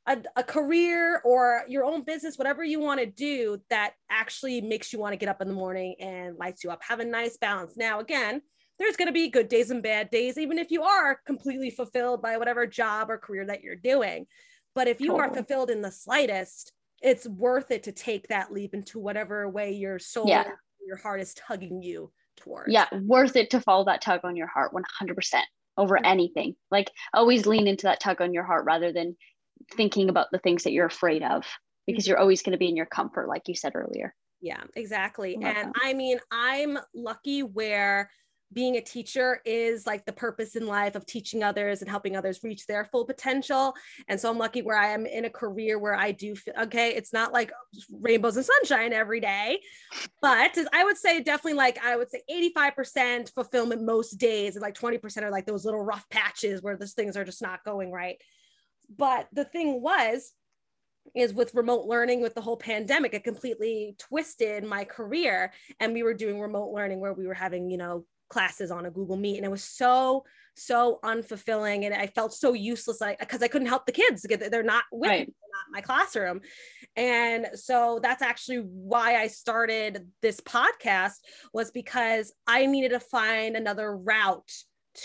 a, a career or your own business, whatever you want to do that actually makes you want to get up in the morning and lights you up. Have a nice balance. Now, again, there's going to be good days and bad days, even if you are completely fulfilled by whatever job or career that you're doing. But if you totally. are fulfilled in the slightest, it's worth it to take that leap into whatever way your soul, yeah. your heart is tugging you towards. Yeah. Worth it to follow that tug on your heart one hundred percent over mm-hmm. anything. Like always lean into that tug on your heart rather than thinking about the things that you're afraid of, because mm-hmm. you're always going to be in your comfort, like you said earlier. Yeah, exactly. I and that. I mean, I'm lucky where being a teacher is like the purpose in life of teaching others and helping others reach their full potential. And so I'm lucky where I am in a career where I do, okay, it's not like rainbows and sunshine every day, but I would say definitely like, I would say eighty-five percent fulfillment most days, and like twenty percent are like those little rough patches where those things are just not going right. But the thing was, is with remote learning, with the whole pandemic, it completely twisted my career. And we were doing remote learning where we were having, you know, classes on a Google Meet, and it was so so unfulfilling, and I felt so useless, like because I couldn't help the kids to get, they're not with right. me, they're not in my classroom. And so that's actually why I started this podcast, was because I needed to find another route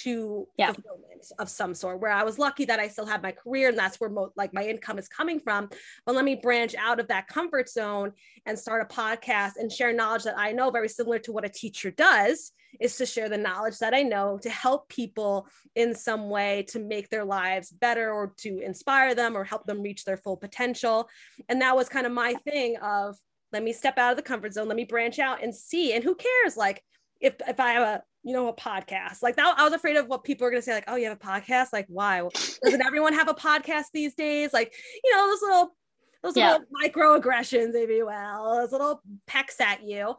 to yeah. fulfillment of some sort, where I was lucky that I still had my career, and that's where mo- like my income is coming from. But let me branch out of that comfort zone and start a podcast and share knowledge that I know, very similar to what a teacher does, is to share the knowledge that I know to help people in some way to make their lives better or to inspire them or help them reach their full potential. And that was kind of my thing of, let me step out of the comfort zone, let me branch out and see, and who cares? Like if, if I have a, you know, a podcast, like that, I was afraid of what people are going to say, like, oh, you have a podcast? Like, why? Well, doesn't everyone have a podcast these days? Like, you know, those little, those yeah. little microaggressions, if you will, those little pecks at you.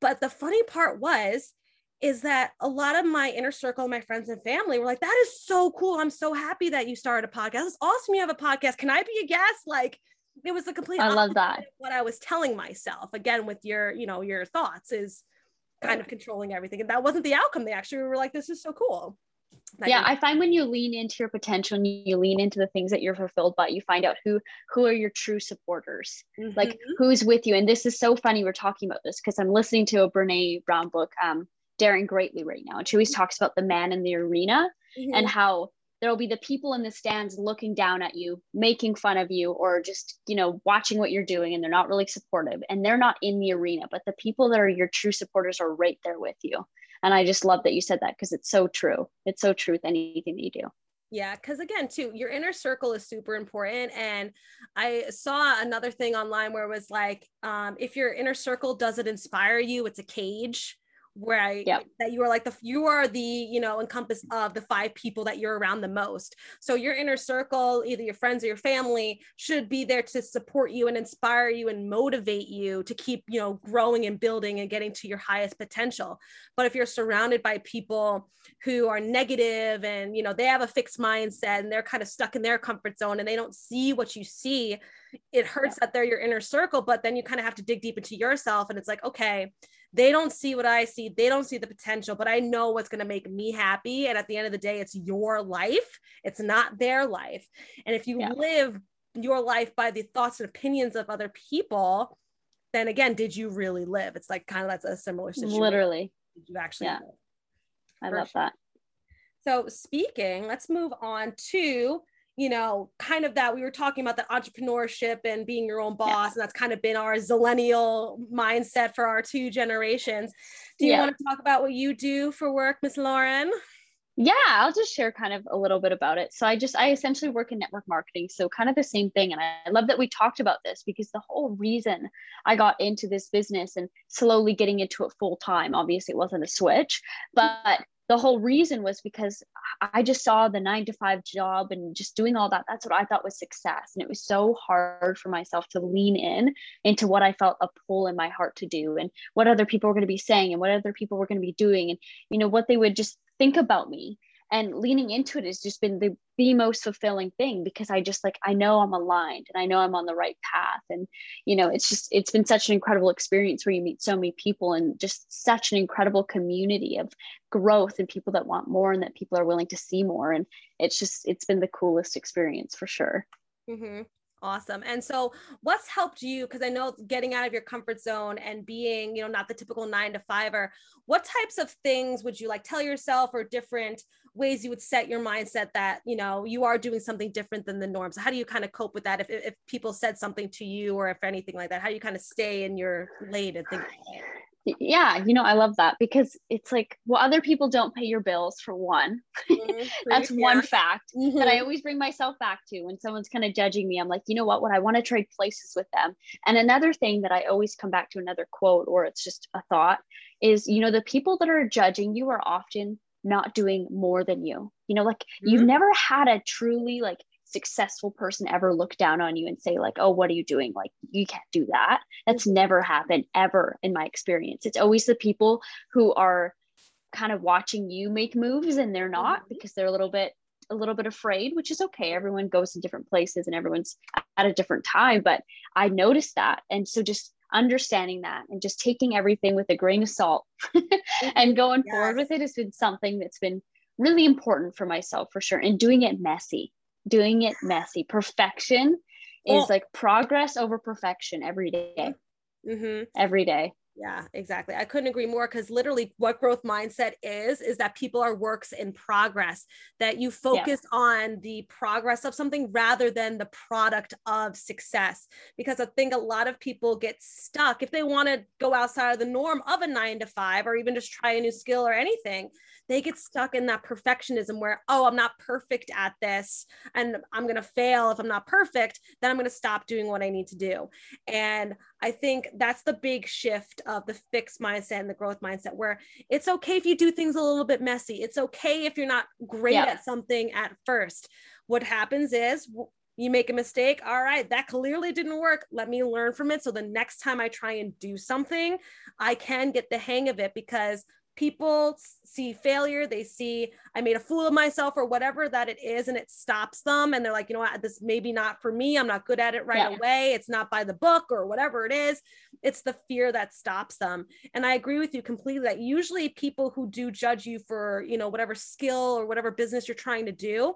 But the funny part was, is that a lot of my inner circle, my friends and family were like, that is so cool. I'm so happy that you started a podcast. It's awesome. You have a podcast. Can I be a guest? Like, it was the complete I love that. Of what I was telling myself, again, with your, you know, your thoughts is kind of controlling everything. And that wasn't the outcome. They actually were like, this is so cool. That yeah. I find when you lean into your potential and you lean into the things that you're fulfilled by, you find out who, who are your true supporters, mm-hmm. like who's with you. And this is so funny. We're talking about this because I'm listening to a Brene Brown book, um, Daring Greatly right now. And she always talks about the man in the arena mm-hmm. and how there'll be the people in the stands looking down at you, making fun of you, or just, you know, watching what you're doing. And they're not really supportive and they're not in the arena, but the people that are your true supporters are right there with you. And I just love that you said that, because it's so true. It's so true with anything that you do. Yeah. Cause again, too, your inner circle is super important. And I saw another thing online where it was like, um, if your inner circle doesn't inspire you, it's a cage where I, yep. that you are like the, you are the, you know, encompass of the five people that you're around the most. So your inner circle, either your friends or your family, should be there to support you and inspire you and motivate you to keep, you know, growing and building and getting to your highest potential. But if you're surrounded by people who are negative and, you know, they have a fixed mindset and they're kind of stuck in their comfort zone and they don't see what you see, it hurts yeah. that they're your inner circle, but then you kind of have to dig deep into yourself. And it's like, okay, they don't see what I see. They don't see the potential, but I know what's going to make me happy. And at the end of the day, it's your life. It's not their life. And if you yeah. live your life by the thoughts and opinions of other people, then again, did you really live? It's like kind of, that's a similar situation. Literally. Did you actually yeah. live? I For love sure. that. So speaking, let's move on to, you know, kind of that we were talking about the entrepreneurship and being your own boss. Yeah. And that's kind of been our zillennial mindset for our two generations. Do you yeah. want to talk about what you do for work, Miss Lauren? Yeah, I'll just share kind of a little bit about it. So I just, I essentially work in network marketing. So kind of the same thing. And I love that we talked about this because the whole reason I got into this business and slowly getting into it full time, obviously it wasn't a switch, but the whole reason was because I just saw the nine to five job and just doing all that. That's what I thought was success. And it was so hard for myself to lean in into what I felt a pull in my heart to do and what other people were going to be saying and what other people were going to be doing and, you know, what they would just think about me. And leaning into it has just been the, the most fulfilling thing because I just like, I know I'm aligned and I know I'm on the right path. And, you know, it's just, it's been such an incredible experience where you meet so many people and just such an incredible community of growth and people that want more and that people are willing to see more. And it's just, it's been the coolest experience for sure. Mm-hmm. Awesome. And so what's helped you? Cause I know getting out of your comfort zone and being, you know, not the typical nine to fiver, what types of things would you like tell yourself or different ways you would set your mindset that, you know, you are doing something different than the norms? How do you kind of cope with that? If, if people said something to you or if anything like that, how do you kind of stay in your lane and think about it? Yeah. You know, I love that because it's like, well, other people don't pay your bills for one. Mm-hmm. That's yeah. one fact mm-hmm. that I always bring myself back to when someone's kind of judging me. I'm like, you know what, would I want to trade places with them? And another thing that I always come back to, another quote, or it's just a thought, is, you know, the people that are judging you are often not doing more than you, you know, like mm-hmm. you've never had a truly like successful person ever look down on you and say like, oh, what are you doing? Like, you can't do that. That's never happened ever in my experience. It's always the people who are kind of watching you make moves and they're not because they're a little bit, a little bit afraid, which is okay. Everyone goes to different places and everyone's at a different time, but I noticed that. And so just understanding that and just taking everything with a grain of salt and going yes. forward with it has been something that's been really important for myself for sure. And doing it messy. Doing it messy. Perfection is oh. like progress over perfection every day. Mm-hmm. Every day. Yeah, exactly. I couldn't agree more because literally what growth mindset is, is that people are works in progress, that you focus yeah. on the progress of something rather than the product of success. Because I think a lot of people get stuck if they want to go outside of the norm of a nine to five, or even just try a new skill or anything, they get stuck in that perfectionism where, oh, I'm not perfect at this and I'm going to fail if I'm not perfect, then I'm going to stop doing what I need to do. And I think that's the big shift of the fixed mindset and the growth mindset, where it's okay if you do things a little bit messy. It's okay if you're not great yeah. at something at first. What happens is you make a mistake. All right, that clearly didn't work. Let me learn from it. So the next time I try and do something, I can get the hang of it, because people see failure. They see I made a fool of myself or whatever that it is, and it stops them. And they're like, you know what, this maybe not for me. I'm not good at it right yeah. away. It's not by the book or whatever it is. It's the fear that stops them. And I agree with you completely that usually people who do judge you for, you know, whatever skill or whatever business you're trying to do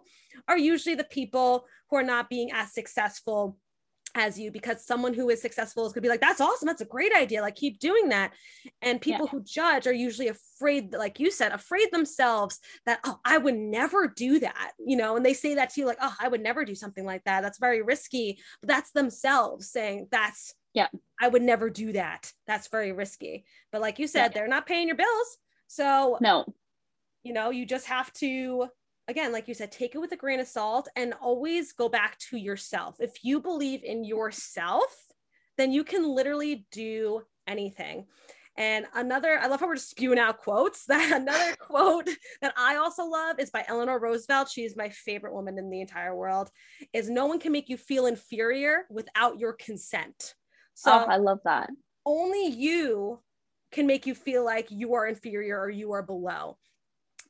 are usually the people who are not being as successful as you, because someone who is successful is going to be like, that's awesome. That's a great idea. Like, keep doing that. And people yeah. who judge are usually afraid, like you said, afraid themselves that, oh, I would never do that. You know, and they say that to you, like, oh, I would never do something like that. That's very risky. But that's themselves saying that's, yeah, I would never do that. That's very risky. But like you said, yeah. they're not paying your bills. So, no, you know, you just have to again, like you said, take it with a grain of salt and always go back to yourself. If you believe in yourself, then you can literally do anything. And another, I love how we're just spewing out quotes. That another quote that I also love is by Eleanor Roosevelt. She's my favorite woman in the entire world, is no one can make you feel inferior without your consent. So oh, I love that. Only you can make you feel like you are inferior or you are below.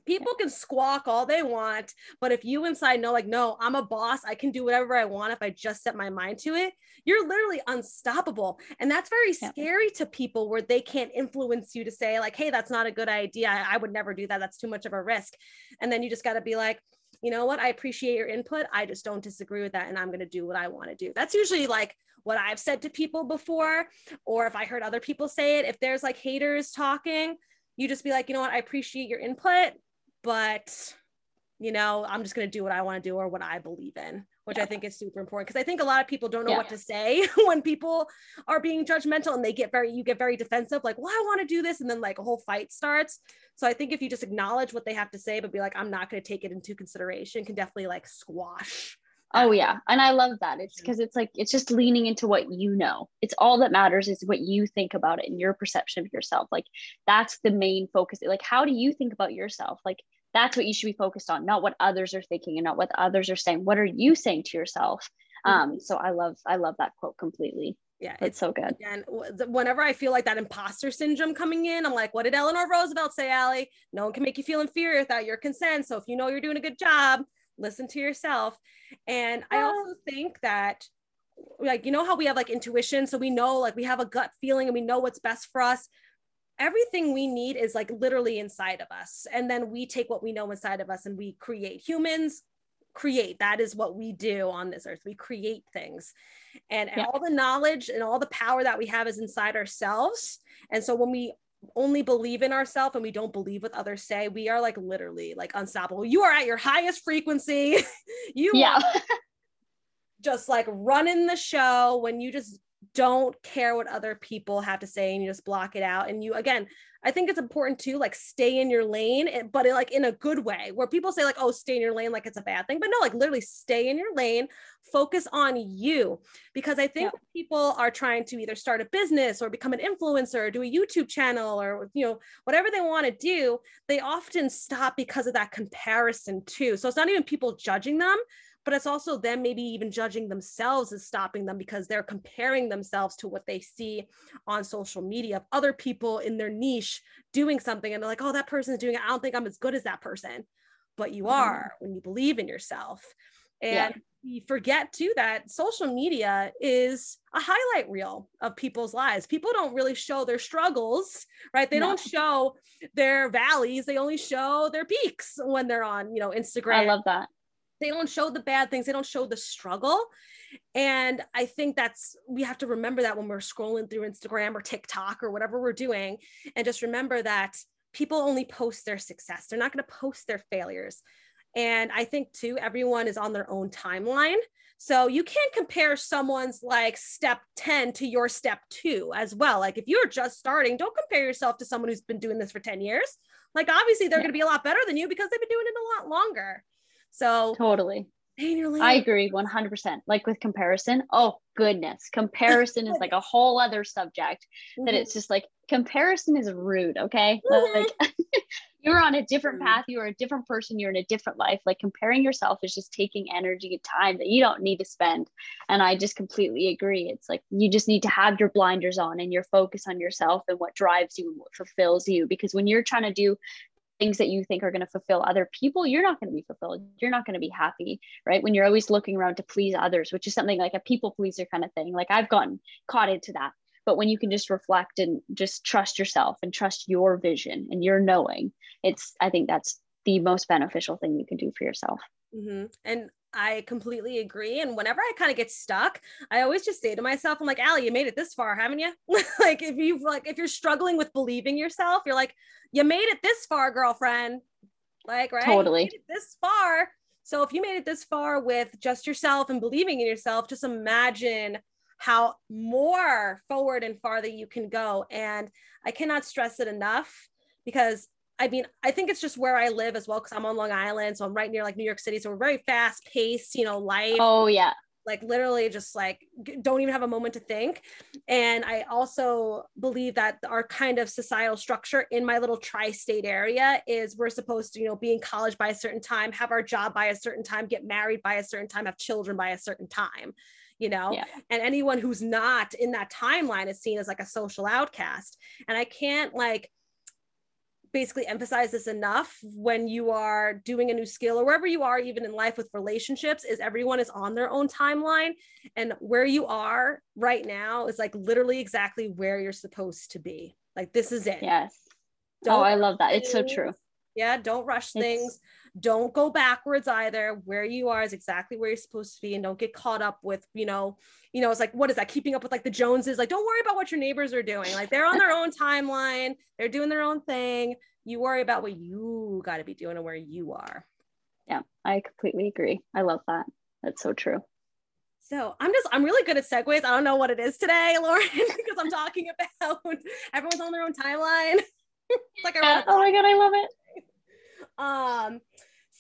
People can squawk all they want, but if you inside know, like, no, I'm a boss, I can do whatever I want if I just set my mind to it, you're literally unstoppable. And that's very yeah. scary to people, where they can't influence you to say like, hey, that's not a good idea. I, I would never do that. That's too much of a risk. And then you just got to be like, you know what? I appreciate your input. I just don't disagree with that. And I'm going to do what I want to do. That's usually like what I've said to people before, or if I heard other people say it, if there's like haters talking, you just be like, you know what? I appreciate your input, but you know, I'm just going to do what I want to do or what I believe in, which yeah. I think is super important. Cause I think a lot of people don't know yeah. what to say when people are being judgmental, and they get very, you get very defensive, like, well, I want to do this. And then like a whole fight starts. So I think if you just acknowledge what they have to say, but be like, I'm not going to take it into consideration, can definitely like squash. Oh yeah. And I love that. It's because it's like, it's just leaning into what you know. It's all that matters is what you think about it and your perception of yourself. Like that's the main focus. Like, how do you think about yourself? Like that's what you should be focused on, not what others are thinking and not what others are saying. What are you saying to yourself? Um, so I love, I love that quote completely. Yeah. It's, it's so good. And whenever I feel like that imposter syndrome coming in, I'm like, what did Eleanor Roosevelt say, Allie? No one can make you feel inferior without your consent. So if you know you're doing a good job, listen to yourself. And I also think that, like, you know how we have like intuition. So we know, like, we have a gut feeling and we know what's best for us. Everything we need is like literally inside of us. And then we take what we know inside of us and we create. Humans create. That is what we do on this earth. We create things, and, and yeah. all the knowledge and all the power that we have is inside ourselves. And so when we only believe in ourselves and we don't believe what others say, we are like literally like unstoppable. You are at your highest frequency. You yeah. are just like running the show when you just don't care what other people have to say and you just block it out. And you, again, I think it's important to like stay in your lane, but it, like in a good way, where people say like, oh, stay in your lane, like it's a bad thing, but no, like literally stay in your lane, focus on you. Because I think yeah. people are trying to either start a business or become an influencer or do a YouTube channel or, you know, whatever they want to do, they often stop because of that comparison too. So it's not even people judging them, but it's also them maybe even judging themselves is stopping them, because they're comparing themselves to what they see on social media of other people in their niche doing something. And they're like, oh, that person's doing it. I don't think I'm as good as that person. But you are when you believe in yourself. And yeah. we forget too that social media is a highlight reel of people's lives. People don't really show their struggles, right? They no. don't show their valleys. They only show their peaks when they're on, you know, Instagram. I love that. They don't show the bad things. They don't show the struggle. And I think that's, we have to remember that when we're scrolling through Instagram or TikTok or whatever we're doing, and just remember that people only post their success. They're not going to post their failures. And I think too, everyone is on their own timeline. So you can't compare someone's like step ten to your step two as well. Like if you're just starting, don't compare yourself to someone who's been doing this for ten years. Like obviously they're yeah. going to be a lot better than you because they've been doing it a lot longer. So totally. I agree one hundred percent. Like with comparison. Oh goodness. Comparison is like a whole other subject mm-hmm. that it's just like comparison is rude. Okay. Mm-hmm. Like you're on a different path. You're a different person. You're in a different life. Like comparing yourself is just taking energy and time that you don't need to spend. And I just completely agree. It's like, you just need to have your blinders on and your focus on yourself and what drives you and what fulfills you. Because when you're trying to do things that you think are going to fulfill other people, you're not going to be fulfilled. You're not going to be happy, right? When you're always looking around to please others, which is something like a people pleaser kind of thing. Like I've gotten caught into that, but when you can just reflect and just trust yourself and trust your vision and your knowing, it's, I think that's the most beneficial thing you can do for yourself. Mm-hmm. And I completely agree. And whenever I kind of get stuck, I always just say to myself, I'm like, Allie, you made it this far, haven't you? Like if you've like, if you're struggling with believing yourself, you're like, you made it this far, girlfriend. Like, right. Totally. You made it this far. So if you made it this far with just yourself and believing in yourself, just imagine how more forward and farther you can go. And I cannot stress it enough, because I mean, I think it's just where I live as well, because I'm on Long Island, so I'm right near like New York City, so we're very fast paced, you know, life. Oh yeah. Like literally just like don't even have a moment to think. And I also believe that our kind of societal structure in my little tri-state area is we're supposed to, you know, be in college by a certain time, have our job by a certain time, get married by a certain time, have children by a certain time, you know, yeah. And anyone who's not in that timeline is seen as like a social outcast. And I can't like basically emphasize this enough when you are doing a new skill or wherever you are, even in life with relationships, is everyone is on their own timeline, and where you are right now is like literally exactly where you're supposed to be. Like, this is it. Yes. Don't oh, I love that. It's things. So true. Yeah. Don't rush it's... things. Don't go backwards either. Where you are is exactly where you're supposed to be. And don't get caught up with, you know, you know, it's like, what is that? Keeping up with like the Joneses. Like, don't worry about what your neighbors are doing. Like, they're on their own timeline. They're doing their own thing. You worry about what you got to be doing and where you are. Yeah, I completely agree. I love that. That's so true. So I'm just, I'm really good at segues. I don't know what it is today, Lauren, because I'm talking about everyone's on their own timeline. It's like, yeah. Oh my God, I love it. Um,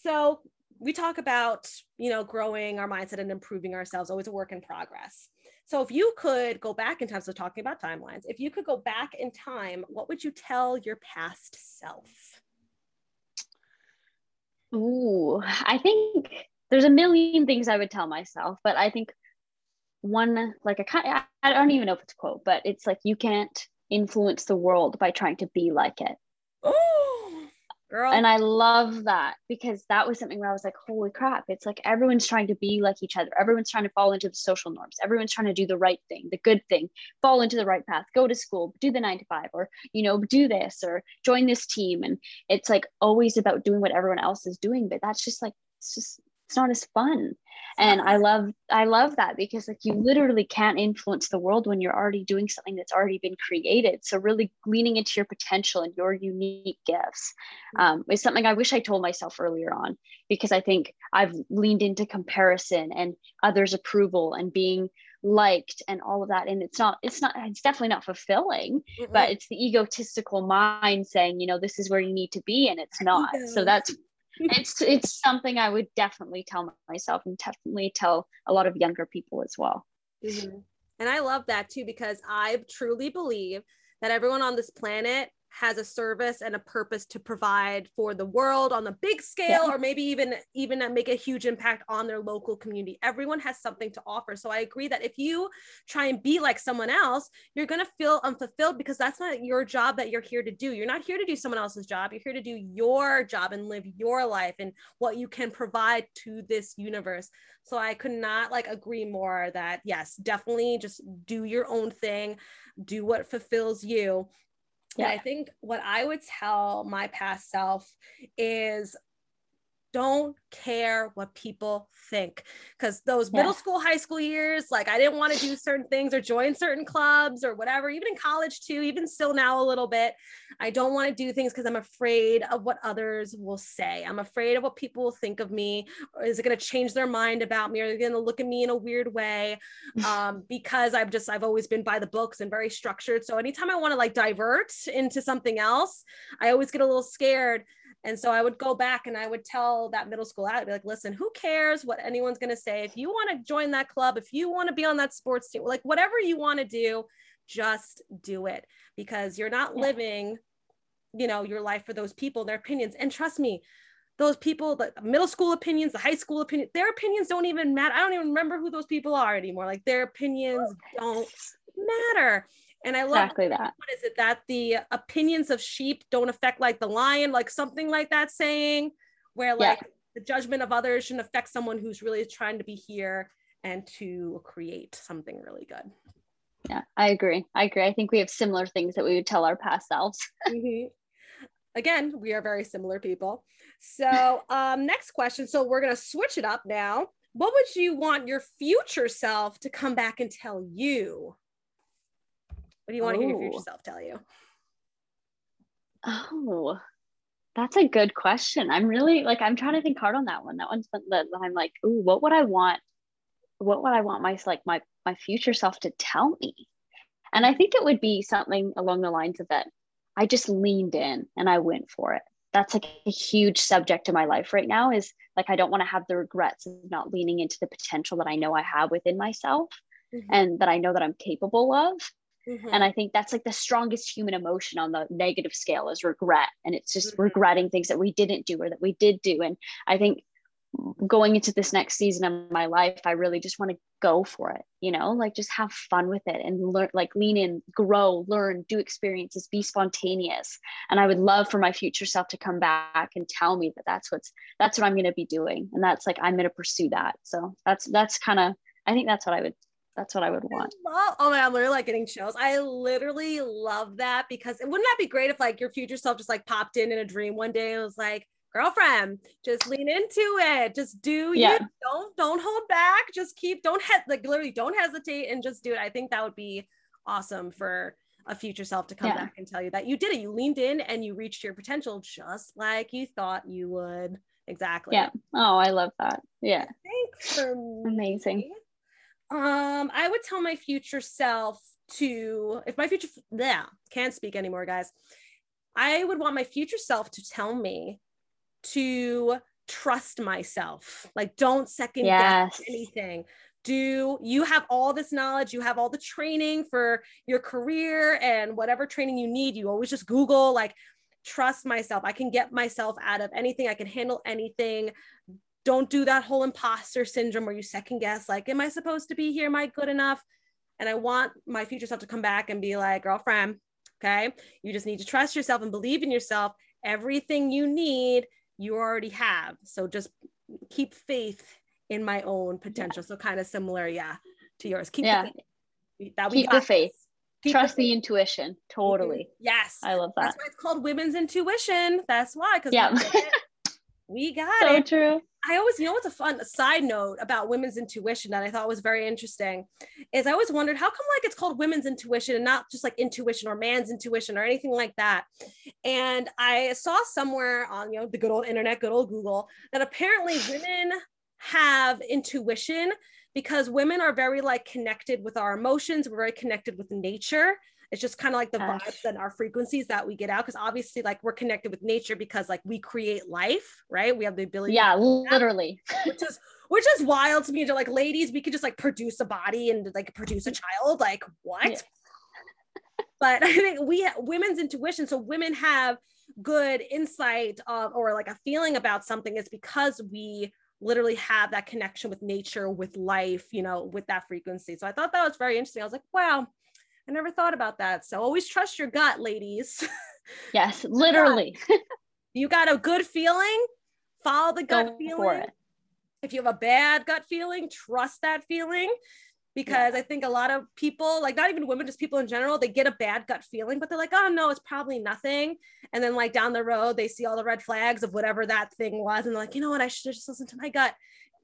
so we talk about, you know, growing our mindset and improving ourselves, always a work in progress. So if you could go back in time, so talking about timelines, if you could go back in time, what would you tell your past self? Ooh, I think there's a million things I would tell myself, but I think one, like, I, I don't even know if it's a quote, but it's like, you can't influence the world by trying to be like it. Girl. And I love that, because that was something where I was like, holy crap, it's like everyone's trying to be like each other. Everyone's trying to fall into the social norms. Everyone's trying to do the right thing, the good thing, fall into the right path, go to school, do the nine to five, or, you know, do this or join this team. And it's like always about doing what everyone else is doing. But that's just like, it's just, it's not as fun. And I love, I love that, because like you literally can't influence the world when you're already doing something that's already been created. So really leaning into your potential and your unique gifts um, is something I wish I told myself earlier on, because I think I've leaned into comparison and others' approval and being liked and all of that. And it's not, it's not, it's definitely not fulfilling, mm-hmm. but it's the egotistical mind saying, you know, this is where you need to be. And it's not. So that's, it's it's something I would definitely tell myself, and definitely tell a lot of younger people as well. Mm-hmm. And I love that too, because I truly believe that everyone on this planet has a service and a purpose to provide for the world on the big scale, yeah. or maybe even even make a huge impact on their local community. Everyone has something to offer. So I agree that if you try and be like someone else, you're going to feel unfulfilled, because that's not your job that you're here to do. You're not here to do someone else's job. You're here to do your job and live your life and what you can provide to this universe. So I could not like agree more that yes, definitely just do your own thing, do what fulfills you. Yeah. And I think what I would tell my past self is don't care what people think. Because those yeah. middle school, high school years, like I didn't want to do certain things or join certain clubs or whatever, even in college too, even still now a little bit. I don't want to do things because I'm afraid of what others will say. I'm afraid of what people will think of me. Or is it going to change their mind about me? Or are they going to look at me in a weird way? Um, because I've just, I've always been by the books and very structured. So anytime I want to like divert into something else, I always get a little scared. And so I would go back and I would tell that middle school, I'd be like, listen, who cares what anyone's going to say? If you want to join that club, if you want to be on that sports team, like whatever you want to do, just do it, because you're not yeah. living, you know, your life for those people, their opinions. And trust me, those people, the middle school opinions, the high school opinions, their opinions don't even matter. I don't even remember who those people are anymore. Like their opinions don't matter. And I love exactly that. What is it that the opinions of sheep don't affect like the lion, like something like that saying, where like yeah. the judgment of others shouldn't affect someone who's really trying to be here and to create something really good. Yeah, I agree. I agree. I think we have similar things that we would tell our past selves. Mm-hmm. Again, we are very similar people. So um, next question. So we're going to switch it up now. What would you want your future self to come back and tell you? What do you want oh. to hear your future self tell you? Oh, that's a good question. I'm really like, I'm trying to think hard on that one. That one's been, that I'm like, ooh, what would I want? What would I want my, like my, my future self to tell me? And I think it would be something along the lines of that. I just leaned in and I went for it. That's like a huge subject in my life right now, is like, I don't want to have the regrets of not leaning into the potential that I know I have within myself, mm-hmm. and that I know that I'm capable of. Mm-hmm. And I think that's like the strongest human emotion on the negative scale is regret. And it's just mm-hmm. regretting things that we didn't do or that we did do. And I think going into this next season of my life, I really just want to go for it, you know, like just have fun with it and learn, like lean in, grow, learn, do experiences, be spontaneous. And I would love for my future self to come back and tell me that that's what's, that's what I'm going to be doing. And that's like, I'm going to pursue that. So that's, that's kind of, I think that's what I would, that's what I would want. I love, oh my God, I'm literally like getting chills. I literally love that, because it wouldn't that be great if like your future self just like popped in in a dream one day and was like, girlfriend, just lean into it. Just do yeah. you. Don't, don't hold back. Just keep, don't he- like literally don't hesitate and just do it. I think that would be awesome for a future self to come yeah. back and tell you that you did it. You leaned in and you reached your potential just like you thought you would. Exactly. Yeah. Oh, I love that. Yeah. Thanks for me. Amazing. Um, I would tell my future self to, if my future, yeah, can't speak anymore, guys. I would want my future self to tell me to trust myself. Like, don't second yes. guess anything. Do you have all this knowledge? You have all the training for your career and whatever training you need. You always just Google, like, trust myself. I can get myself out of anything. I can handle anything. Don't do that whole imposter syndrome where you second guess, like, am I supposed to be here? Am I good enough? And I want my future self to come back and be like, girlfriend, okay, you just need to trust yourself and believe in yourself. Everything you need, you already have. So just keep faith in my own potential. Yeah. So kind of similar, yeah, to yours. Keep yeah. the, that keep the faith. Keep trust the, faith. the intuition. Totally. Mm-hmm. Yes. I love that. That's why it's called women's intuition. That's why. Because yeah. we got so it. So true. I always, you know, what's a fun side note about women's intuition that I thought was very interesting is I always wondered how come like it's called women's intuition and not just like intuition or man's intuition or anything like that. And I saw somewhere on, you know, the good old internet, good old Google, that apparently women have intuition because women are very like connected with our emotions. We're very connected with nature. It's just kind of like the Gosh. vibes and our frequencies that we get out. Cause obviously like we're connected with nature because like we create life, right? We have the ability. Yeah, to literally. That, which is, which is wild to me. Like ladies, we could just like produce a body and like produce a child. Like what? Yeah. But I think we have women's intuition. So women have good insight of, or like a feeling about something is because we literally have that connection with nature, with life, you know, with that frequency. So I thought that was very interesting. I was like, wow. I never thought about that. So always trust your gut, ladies. Yes, literally. You got a good feeling, follow the gut Go feeling. If you have a bad gut feeling, trust that feeling. Because yeah. I think a lot of people, like not even women, just people in general, they get a bad gut feeling, but they're like, oh no, it's probably nothing. And then like down the road, they see all the red flags of whatever that thing was. And they're like, you know what? I should just listen to my gut.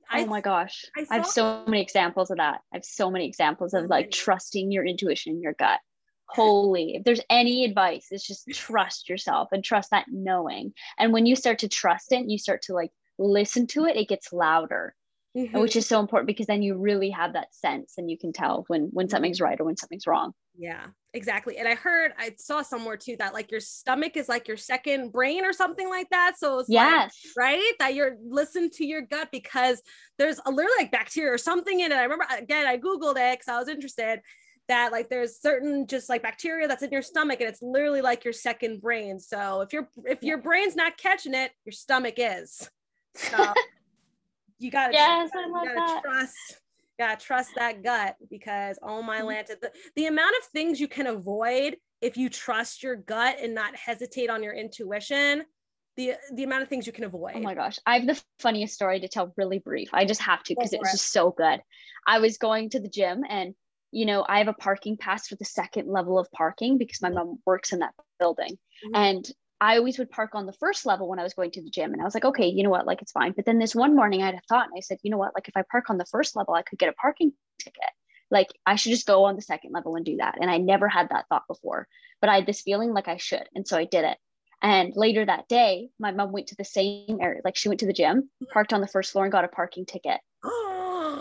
Oh I, my gosh. I, I have so many examples of that. I have so many examples of like trusting your intuition and your gut. Holy, if there's any advice, it's just trust yourself and trust that knowing. And when you start to trust it, you start to like listen to it, it gets louder, mm-hmm. which is so important because then you really have that sense and you can tell when, when something's right or when something's wrong. Yeah, exactly. And I heard, I saw somewhere too, that like your stomach is like your second brain or something like that. So it's yes. like, right. That you're listen to your gut because there's a literally like bacteria or something in it. I remember again, I Googled it because I was interested that like, there's certain just like bacteria that's in your stomach and it's literally like your second brain. So if you're, if your brain's not catching it, your stomach is, so you gotta, yes, you gotta, I love you gotta that. trust. Gotta trust that gut because oh my Lanta, the, the amount of things you can avoid if you trust your gut and not hesitate on your intuition, the the amount of things you can avoid. Oh my gosh. I have the funniest story to tell really brief. I just have to because it was just so good. I was going to the gym and you know, I have a parking pass for the second level of parking because my mom works in that building. Mm-hmm. And I always would park on the first level when I was going to the gym. And I was like, okay, you know what? Like, it's fine. But then this one morning I had a thought and I said, you know what? Like if I park on the first level, I could get a parking ticket. Like I should just go on the second level and do that. And I never had that thought before, but I had this feeling like I should. And so I did it. And later that day, my mom went to the same area. Like she went to the gym, parked on the first floor and got a parking ticket.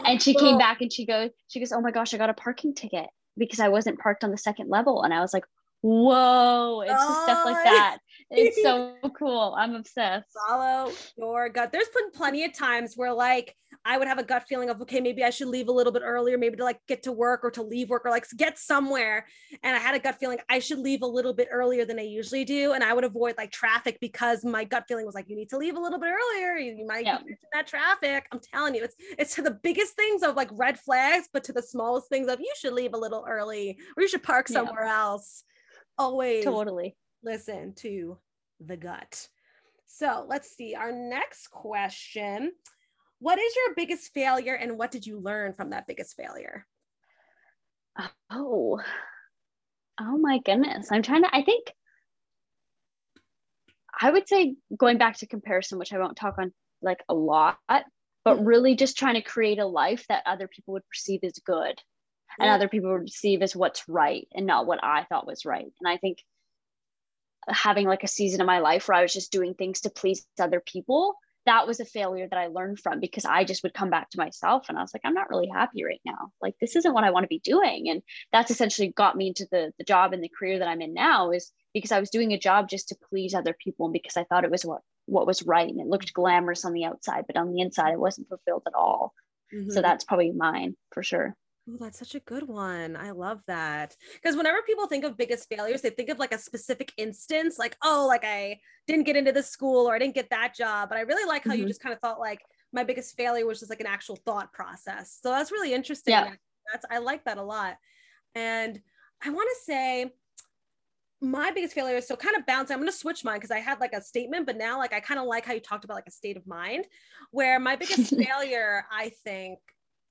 And she came back and she goes, she goes, oh my gosh, I got a parking ticket because I wasn't parked on the second level. And I was like, whoa, it's oh, just stuff like that. It's so cool. I'm obsessed. Follow your gut. There's been plenty of times where like, I would have a gut feeling of, okay, maybe I should leave a little bit earlier, maybe to like get to work or to leave work or like get somewhere. And I had a gut feeling I should leave a little bit earlier than I usually do. And I would avoid like traffic because my gut feeling was like, you need to leave a little bit earlier. You, you might yeah. get into that traffic. I'm telling you, it's, it's to the biggest things of like red flags, but to the smallest things of you should leave a little early or you should park somewhere yeah. else. Always totally listen to the gut. So let's see our next question. What is your biggest failure and what did you learn from that biggest failure? Oh, oh my goodness. I'm trying to, I think I would say going back to comparison, which I won't talk on like a lot, but really just trying to create a life that other people would perceive as good and yeah. other people would perceive as what's right and not what I thought was right. And I think having like a season of my life where I was just doing things to please other people, that was a failure that I learned from, because I just would come back to myself and I was like, I'm not really happy right now. Like, this isn't what I want to be doing. And that's essentially got me into the, the job and the career that I'm in now, is because I was doing a job just to please other people and because I thought it was what, what was right. And it looked glamorous on the outside, but on the inside, I wasn't fulfilled at all. Mm-hmm. So that's probably mine for sure. Oh, that's such a good one. I love that. Because whenever people think of biggest failures, they think of like a specific instance, like, oh, like I didn't get into this school or I didn't get that job. But I really like how mm-hmm. you just kind of thought like my biggest failure was just like an actual thought process. So that's really interesting. Yeah. That's, I like that a lot. And I want to say my biggest failure is so kind of bouncing. I'm going to switch mine because I had like a statement, but now like I kind of like how you talked about like a state of mind, where my biggest failure, I think,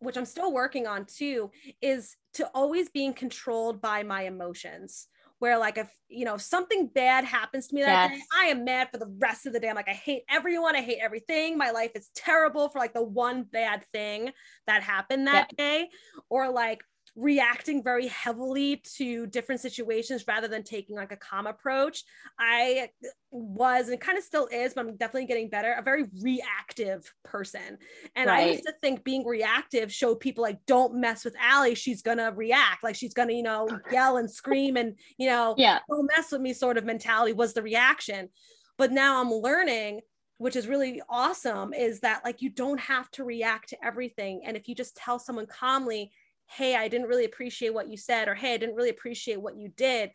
which I'm still working on too, is to always being controlled by my emotions. Where like, if, you know, if something bad happens to me that yes. day, I am mad for the rest of the day. I'm like, I hate everyone. I hate everything. My life is terrible for like the one bad thing that happened that yeah. day. Or like reacting very heavily to different situations rather than taking like a calm approach. I was, and kind of still is, but I'm definitely getting better, a very reactive person. And right. I used to think being reactive showed people like, don't mess with Allie. She's going to react. Like she's going to, you know, yell and scream and, you know, yeah. don't mess with me sort of mentality was the reaction. But now I'm learning, which is really awesome, is that like, you don't have to react to everything. And if you just tell someone calmly, hey, I didn't really appreciate what you said, or hey, I didn't really appreciate what you did,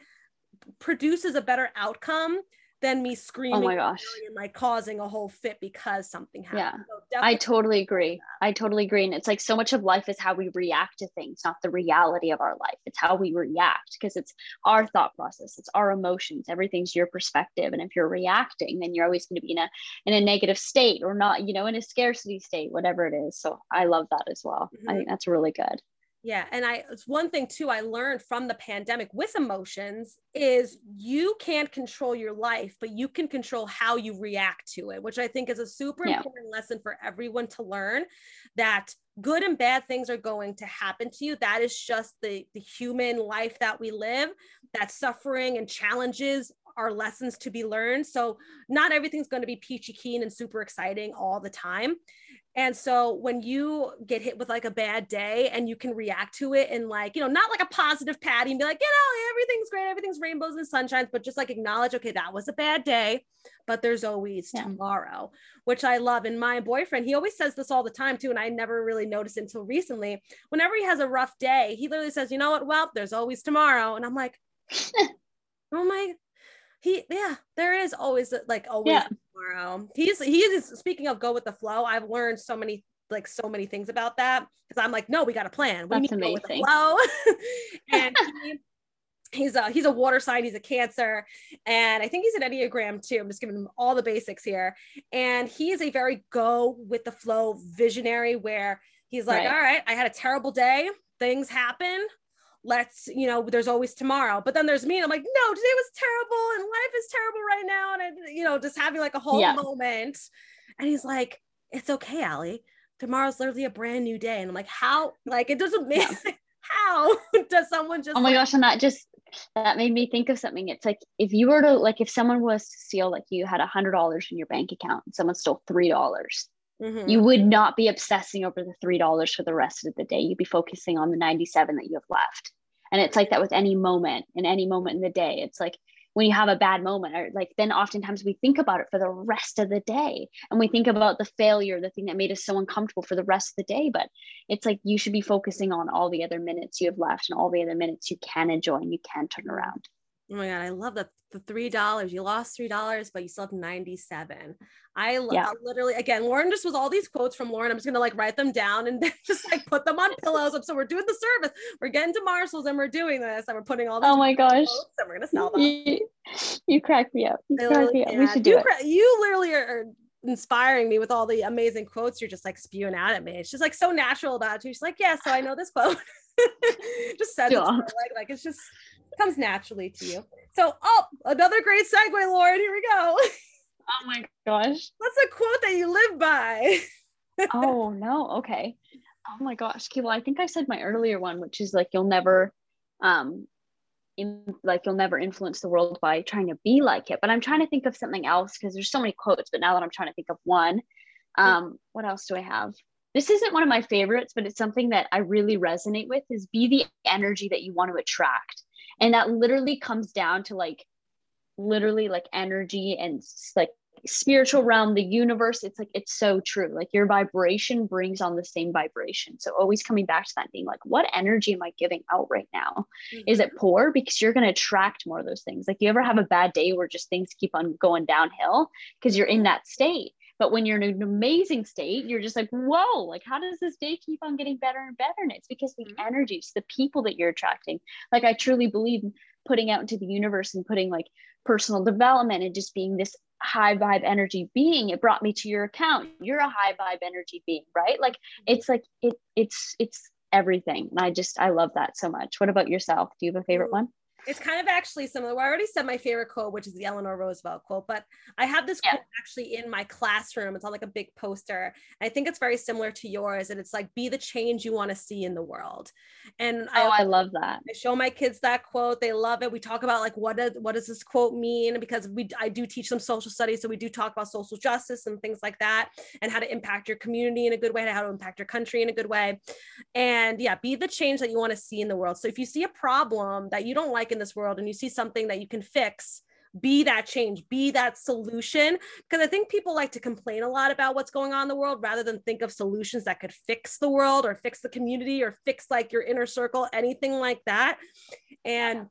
produces a better outcome than me screaming oh my gosh. and like causing a whole fit because something happened. Yeah, so I totally agree. I totally agree. And it's like so much of life is how we react to things, not the reality of our life. It's how we react, because it's our thought process. It's our emotions. Everything's your perspective. And if you're reacting, then you're always going to be in a, in a negative state, or not, you know, in a scarcity state, whatever it is. So I love that as well. Mm-hmm. I think that's really good. Yeah. And I, it's one thing too, I learned from the pandemic with emotions is you can't control your life, but you can control how you react to it, which I think is a super yeah. important lesson for everyone to learn, that good and bad things are going to happen to you. That is just the, the human life that we live, that suffering and challenges are lessons to be learned. So not everything's going to be peachy keen and super exciting all the time. And so when you get hit with like a bad day and you can react to it and like, you know, not like a positive Patty and be like, you know, everything's great, everything's rainbows and sunshines, but just like acknowledge, okay, that was a bad day, but there's always yeah. tomorrow, which I love. And my boyfriend, he always says this all the time too. And I never really noticed until recently, whenever he has a rough day, he literally says, you know what, well, there's always tomorrow. And I'm like, oh my, he, yeah, there is always like always yeah. tomorrow. He's, he is, speaking of go with the flow, I've learned so many, like so many things about that. Cause I'm like, no, we got a plan. We That's need to amazing. Go with the flow. And he, he's a, he's a water sign. He's a Cancer. And I think he's an Enneagram too. I'm just giving him all the basics here. And he is a very go with the flow visionary, where he's like, right. all right, I had a terrible day. Things happen. Let's, you know, there's always tomorrow. But then there's me, and I'm like, no, today was terrible, and life is terrible right now. And I, you know, just having like a whole yeah. moment. And he's like, it's okay, Allie. Tomorrow's literally a brand new day. And I'm like, how? Like, it doesn't mean yeah. how does someone just? Oh my like- gosh, and that just that made me think of something. It's like if you were to like, if someone was to steal, like you had a hundred dollars in your bank account, and someone stole three dollars. Mm-hmm. You would not be obsessing over the three dollars for the rest of the day. You'd be focusing on the ninety-seven that you have left. And it's like that with any moment, in any moment in the day. It's like when you have a bad moment, or like, then oftentimes we think about it for the rest of the day. And we think about the failure, the thing that made us so uncomfortable for the rest of the day. But it's like, you should be focusing on all the other minutes you have left and all the other minutes you can enjoy and you can turn around. Oh my God, I love that. The three dollars, you lost three dollars, but you still have ninety-seven. I lo- yeah. literally, again, Lauren just was all these quotes from Lauren. I'm just going to like write them down and then just like put them on pillows. So we're doing the service. We're getting to Marshalls and we're doing this and we're putting all these. Oh my gosh. And we're going to sell them. You, you crack me up. You crack me up. Yeah, we should do you, it. Cra- you literally are inspiring me with all the amazing quotes you're just like spewing out at me. It's just like so natural about you. She's like, yeah, so I know this quote. Just says sure. it like, like it's just it comes naturally to you. So oh, another great segue, Lauren. Here we go. Oh my gosh. What's a quote that you live by? Oh no, okay. Oh my gosh. Okay, well, I think I said my earlier one, which is like you'll never um in, like you'll never influence the world by trying to be like it. But I'm trying to think of something else because there's so many quotes, but now that I'm trying to think of one, um, what else do I have? This isn't one of my favorites, but it's something that I really resonate with is be the energy that you want to attract. And that literally comes down to like, literally like energy and like spiritual realm, the universe. It's like, it's so true. Like your vibration brings on the same vibration. So always coming back to that being like, what energy am I giving out right now? Mm-hmm. Is it poor? Because you're going to attract more of those things. Like you ever have a bad day where just things keep on going downhill because you're in that state. But when you're in an amazing state, you're just like, whoa, like, how does this day keep on getting better and better? And it's because the energy, it's the people that you're attracting. Like, I truly believe in putting out into the universe and putting like personal development and just being this high vibe energy being. It brought me to your account. You're a high vibe energy being, right? Like, it's like, it, it's, it's everything. And I just, I love that so much. What about yourself? Do you have a favorite one? It's kind of actually similar. Well, I already said my favorite quote, which is the Eleanor Roosevelt quote, but I have this yeah. quote actually in my classroom. It's on like a big poster. I think it's very similar to yours. And it's like, be the change you want to see in the world. And oh, I, I love that. I show my kids that quote. They love it. We talk about like, what, do, what does this quote mean? Because we, I do teach them social studies. So we do talk about social justice and things like that and how to impact your community in a good way and how to impact your country in a good way. And yeah, be the change that you want to see in the world. So if you see a problem that you don't like in this world and you see something that you can fix, be that change, be that solution. Because I think people like to complain a lot about what's going on in the world rather than think of solutions that could fix the world or fix the community or fix like your inner circle, anything like that. And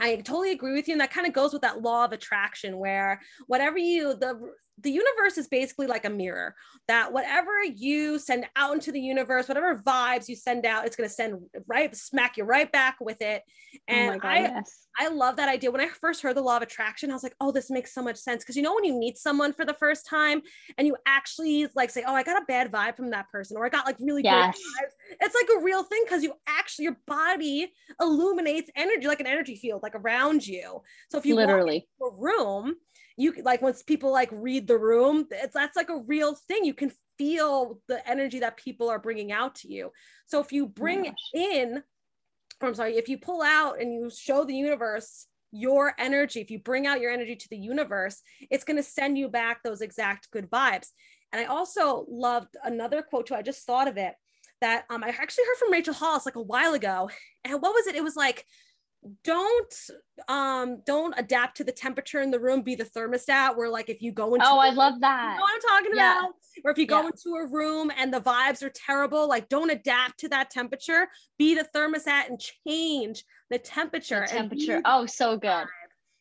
I totally agree with you. And that kind of goes with that law of attraction where whatever you, the the universe is basically like a mirror that whatever you send out into the universe, whatever vibes you send out, it's going to send right, smack you right back with it. And oh my God, I, yes. I love that idea. When I first heard the law of attraction, I was like, oh, this makes so much sense. Cause you know, when you meet someone for the first time and you actually like say, oh, I got a bad vibe from that person, or I got like really yes. good vibes. It's like a real thing. Cause you actually, your body illuminates energy, like an energy field, like around you. So if you literally walk into a room, you like once people like read the room, it's that's like a real thing. You can feel the energy that people are bringing out to you. So if you bring oh in, or I'm sorry, if you pull out and you show the universe your energy, if you bring out your energy to the universe, it's going to send you back those exact good vibes. And I also loved another quote too. I just thought of it that um, I actually heard from Rachel Hollis like a while ago. And what was it? It was like, don't um don't adapt to the temperature in the room, be the thermostat, where like if you go into oh I love that you know what I'm talking yeah. about, or if you go yeah. into a room and the vibes are terrible, like don't adapt to that temperature, be the thermostat and change the temperature the temperature and oh so good vibe,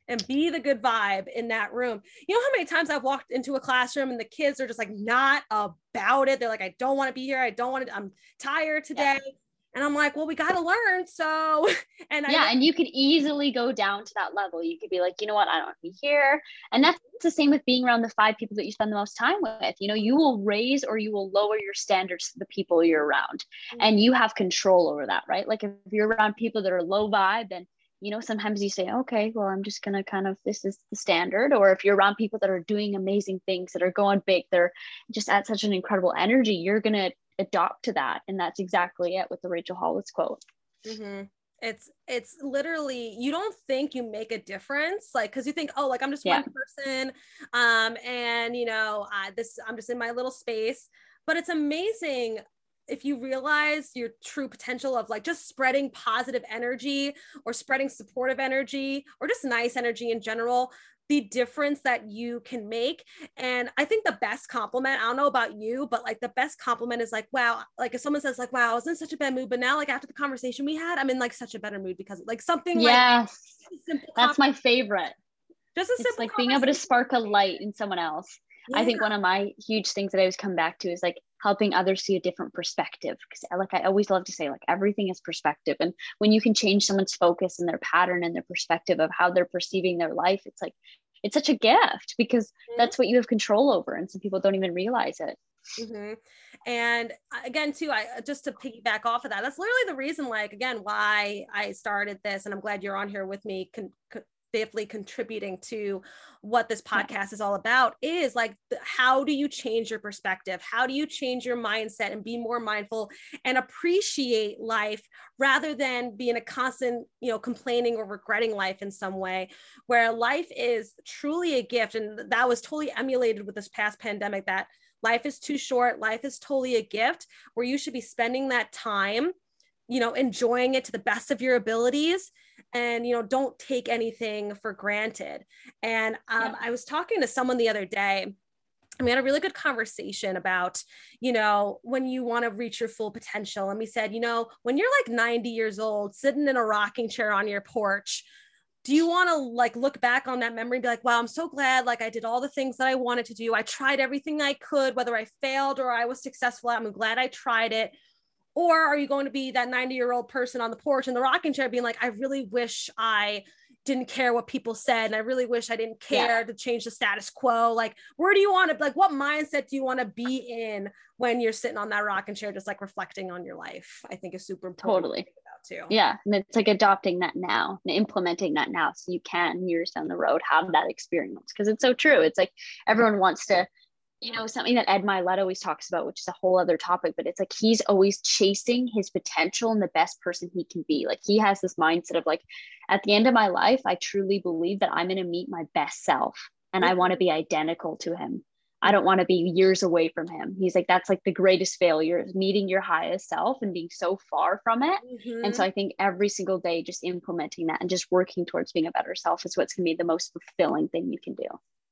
and be the good vibe in that room. You know how many times I've walked into a classroom and the kids are just like not about it. They're like, I don't want to be here, I don't want to, I'm tired today yeah. And I'm like, well, we got to learn. So, and I yeah, know- and you could easily go down to that level. You could be like, you know what? I don't want to be here. And that's the same with being around the five people that you spend the most time with. You know, you will raise or you will lower your standards to the people you're around, mm-hmm. and you have control over that, right? Like if you're around people that are low vibe, then, you know, sometimes you say, okay, well, I'm just going to kind of, this is the standard. Or if you're around people that are doing amazing things, that are going big, they're just at such an incredible energy, you're going to adopt to that. And that's exactly it with the Rachel Hollis quote. Mm-hmm. It's, it's literally, you don't think you make a difference. Like, cause you think, oh, like I'm just yeah. one person. Um, and you know, uh, this, I'm just in my little space, but it's amazing if you realize your true potential of like just spreading positive energy or spreading supportive energy or just nice energy in general, the difference that you can make. And I think the best compliment, I don't know about you, but like the best compliment is like, wow, like if someone says like, wow, I was in such a bad mood, but now like after the conversation we had, I'm in like such a better mood because like something yes. like simple. That's my favorite. Just a simple it's like being able to spark a light in someone else. Yeah. I think one of my huge things that I always come back to is like helping others see a different perspective. Because like, I always love to say like everything is perspective. And when you can change someone's focus and their pattern and their perspective of how they're perceiving their life, it's like, it's such a gift because mm-hmm. that's what you have control over. And some people don't even realize it. Mm-hmm. And again, too, I just to piggyback off of that, that's literally the reason, like, again, why I started this. And I'm glad you're on here with me con- con- deeply contributing to what this podcast is all about, is like, how do you change your perspective? How do you change your mindset and be more mindful and appreciate life rather than be in a constant, you know, complaining or regretting life in some way, where life is truly a gift. And that was totally emulated with this past pandemic, that life is too short. Life is totally a gift, where you should be spending that time, you know, enjoying it to the best of your abilities, and, you know, don't take anything for granted. And um, yeah. I was talking to someone the other day, and we had a really good conversation about, you know, when you want to reach your full potential. And we said, you know, when you're like ninety years old, sitting in a rocking chair on your porch, do you want to like look back on that memory and be like, wow, I'm so glad, like I did all the things that I wanted to do. I tried everything I could, whether I failed or I was successful, I'm glad I tried it. Or are you going to be that ninety-year-old person on the porch in the rocking chair being like, I really wish I didn't care what people said. And I really wish I didn't care yeah. to change the status quo. Like, where do you want to, like, what mindset do you want to be in when you're sitting on that rocking chair, just like reflecting on your life? I think is super important. Totally. To think about too. Yeah. And it's like adopting that now and implementing that now. So you can years down the road have that experience, because it's so true. It's like, everyone wants to, you know, something that Ed Mylett always talks about, which is a whole other topic, but it's like, he's always chasing his potential and the best person he can be. Like, he has this mindset of like, at the end of my life, I truly believe that I'm going to meet my best self, and I want to be identical to him. I don't want to be years away from him. He's like, that's like the greatest failure, is meeting your highest self and being so far from it. Mm-hmm. And so I think every single day, just implementing that and just working towards being a better self is what's going to be the most fulfilling thing you can do.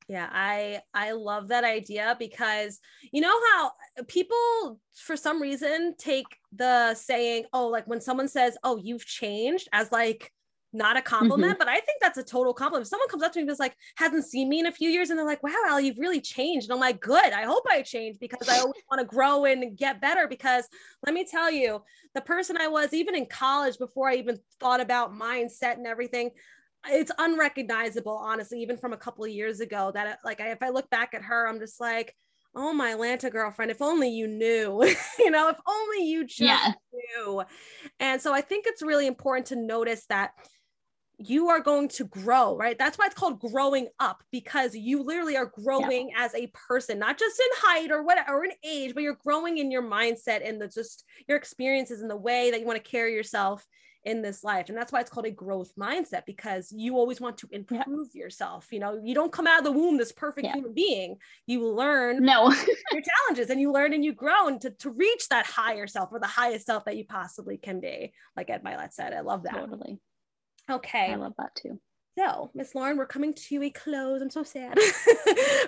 Yeah, I, I love that idea, because you know how people, for some reason, take the saying, oh, like when someone says, oh, you've changed, as like not a compliment, mm-hmm. but I think that's a total compliment. If someone comes up to me and is like, hasn't seen me in a few years, and they're like, wow, Allie, you've really changed. And I'm like, good, I hope I changed, because I always want to grow and get better. Because let me tell you, the person I was even in college, before I even thought about mindset and everything, it's unrecognizable, honestly, even from a couple of years ago, that like, I, if I look back at her, I'm just like, oh, my Atlanta girlfriend, if only you knew, you know, if only you just yeah. knew. And so I think it's really important to notice that you are going to grow, right? That's why it's called growing up, because you literally are growing yeah. as a person, not just in height or whatever, or in age, but you're growing in your mindset and the, just your experiences and the way that you want to carry yourself in this life. And that's why it's called a growth mindset, because you always want to improve yeah. yourself. You know, you don't come out of the womb this perfect yeah. human being. You learn no. your challenges, and you learn and you grow, and to, to reach that higher self, or the highest self that you possibly can be. Like Ed Mylett said, I love that. Totally. Okay. I love that too. So, Miss Lauren, we're coming to a close. I'm so sad.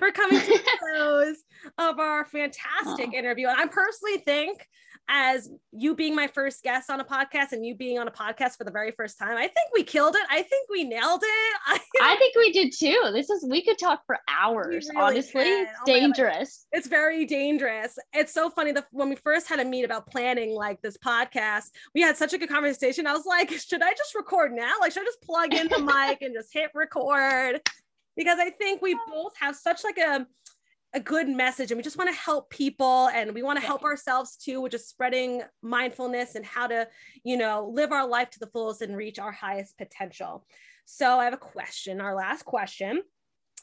We're coming to a close of our fantastic oh. interview. And I personally think, as you being my first guest on a podcast and you being on a podcast for the very first time, I think we killed it. I think we nailed it. I, I think we did too. This is, we could talk for hours, really honestly. Can. It's oh dangerous. It's very dangerous. It's so funny that when we first had a meet about planning like this podcast, we had such a good conversation. I was like, should I just record now? Like, should I just plug in the mic and just hit record, because I think we both have such like a a good message, and we just want to help people, and we want to help ourselves too, which is spreading mindfulness and how to, you know, live our life to the fullest and reach our highest potential. So I have a question, our last question.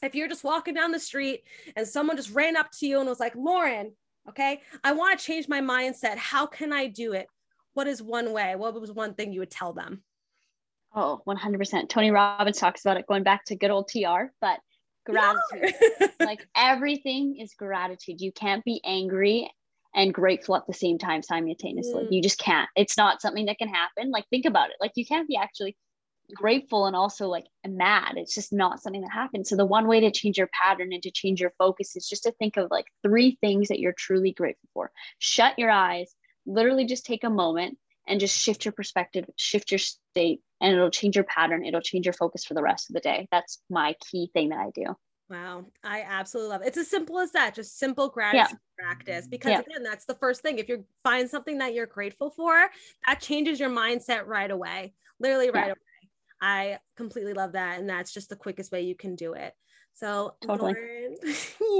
If you're just walking down the street and someone just ran up to you and was like, Lauren, okay, I want to change my mindset. How can I do it? What is one way? What was one thing you would tell them? Oh, one hundred percent. Tony Robbins talks about it, going back to good old T R, but gratitude. No. Like, everything is gratitude. You can't be angry and grateful at the same time simultaneously. Mm. You just can't. It's not something that can happen. Like, think about it. Like, you can't be actually grateful and also like mad. It's just not something that happens. So the one way to change your pattern and to change your focus is just to think of like three things that you're truly grateful for. Shut your eyes, literally just take a moment and just shift your perspective, shift your state, and it'll change your pattern. It'll change your focus for the rest of the day. That's my key thing that I do. Wow. I absolutely love it. It's as simple as that. Just simple gratitude yeah. practice, because yeah. again, that's the first thing. If you find something that you're grateful for, that changes your mindset right away, literally right yeah. away. I completely love that. And that's just the quickest way you can do it. So totally. Lauren,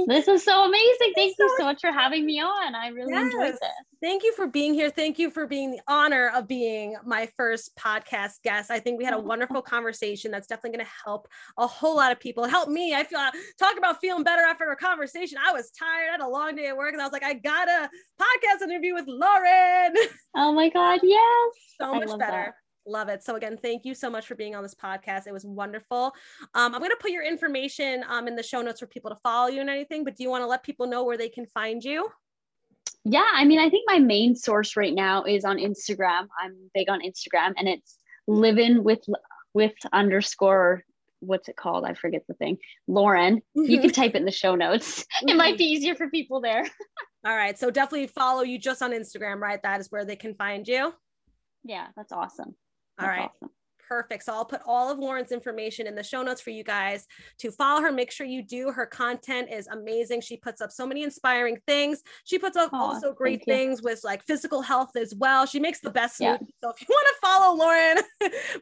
this was so amazing. Thank you so much for having me on. I really yes. enjoyed this. Thank you for being here. Thank you for being the honor of being my first podcast guest. I think we had a wonderful conversation. That's definitely going to help a whole lot of people. It helped me. I feel uh, talk about feeling better after a conversation. I was tired. I had a long day at work and I was like, I got a podcast interview with Lauren. Oh my God. Yes. So I much better. That. Love it. So again, thank you so much for being on this podcast. It was wonderful. Um, I'm going to put your information um, in the show notes for people to follow you and anything, but do you want to let people know where they can find you? Yeah. I mean, I think my main source right now is on Instagram. I'm big on Instagram, and it's living with, with underscore, what's it called? I forget the thing. Lauren, mm-hmm. you can type it in the show notes. Mm-hmm. It might be easier for people there. All right. So definitely follow you just on Instagram, right? That is where they can find you. Yeah. That's awesome. All That's right. Awesome. Perfect. So I'll put all of Lauren's information in the show notes for you guys to follow her. Make sure you do. Her content is amazing. She puts up so many inspiring things. She puts up Aww, also great things with like physical health as well. She makes the best yeah. smoothies. So if you want to follow Lauren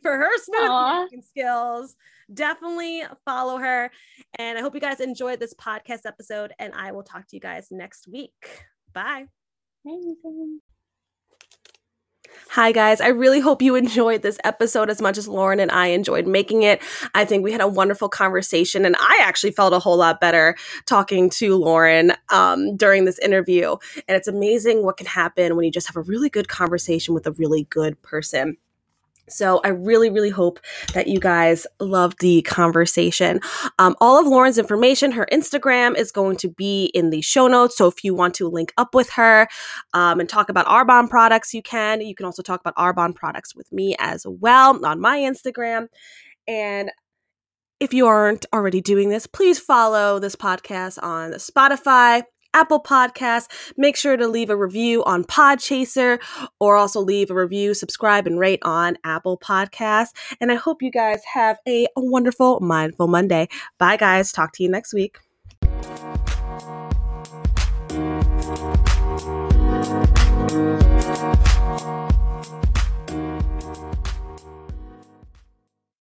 for her smoothie making skills, definitely follow her. And I hope you guys enjoyed this podcast episode, and I will talk to you guys next week. Bye. Amazing. Hi guys, I really hope you enjoyed this episode as much as Lauren and I enjoyed making it. I think we had a wonderful conversation, and I actually felt a whole lot better talking to Lauren um, during this interview. And it's amazing what can happen when you just have a really good conversation with a really good person. So I really, really hope that you guys loved the conversation. Um, all of Lauren's information, her Instagram, is going to be in the show notes. So if you want to link up with her um, and talk about Arbonne products, you can. You can also talk about Arbonne products with me as well on my Instagram. And if you aren't already doing this, please follow this podcast on Spotify, Apple Podcasts. Make sure to leave a review on Podchaser, or also leave a review, subscribe, and rate on Apple Podcasts. And I hope you guys have a wonderful, mindful Monday. Bye, guys. Talk to you next week.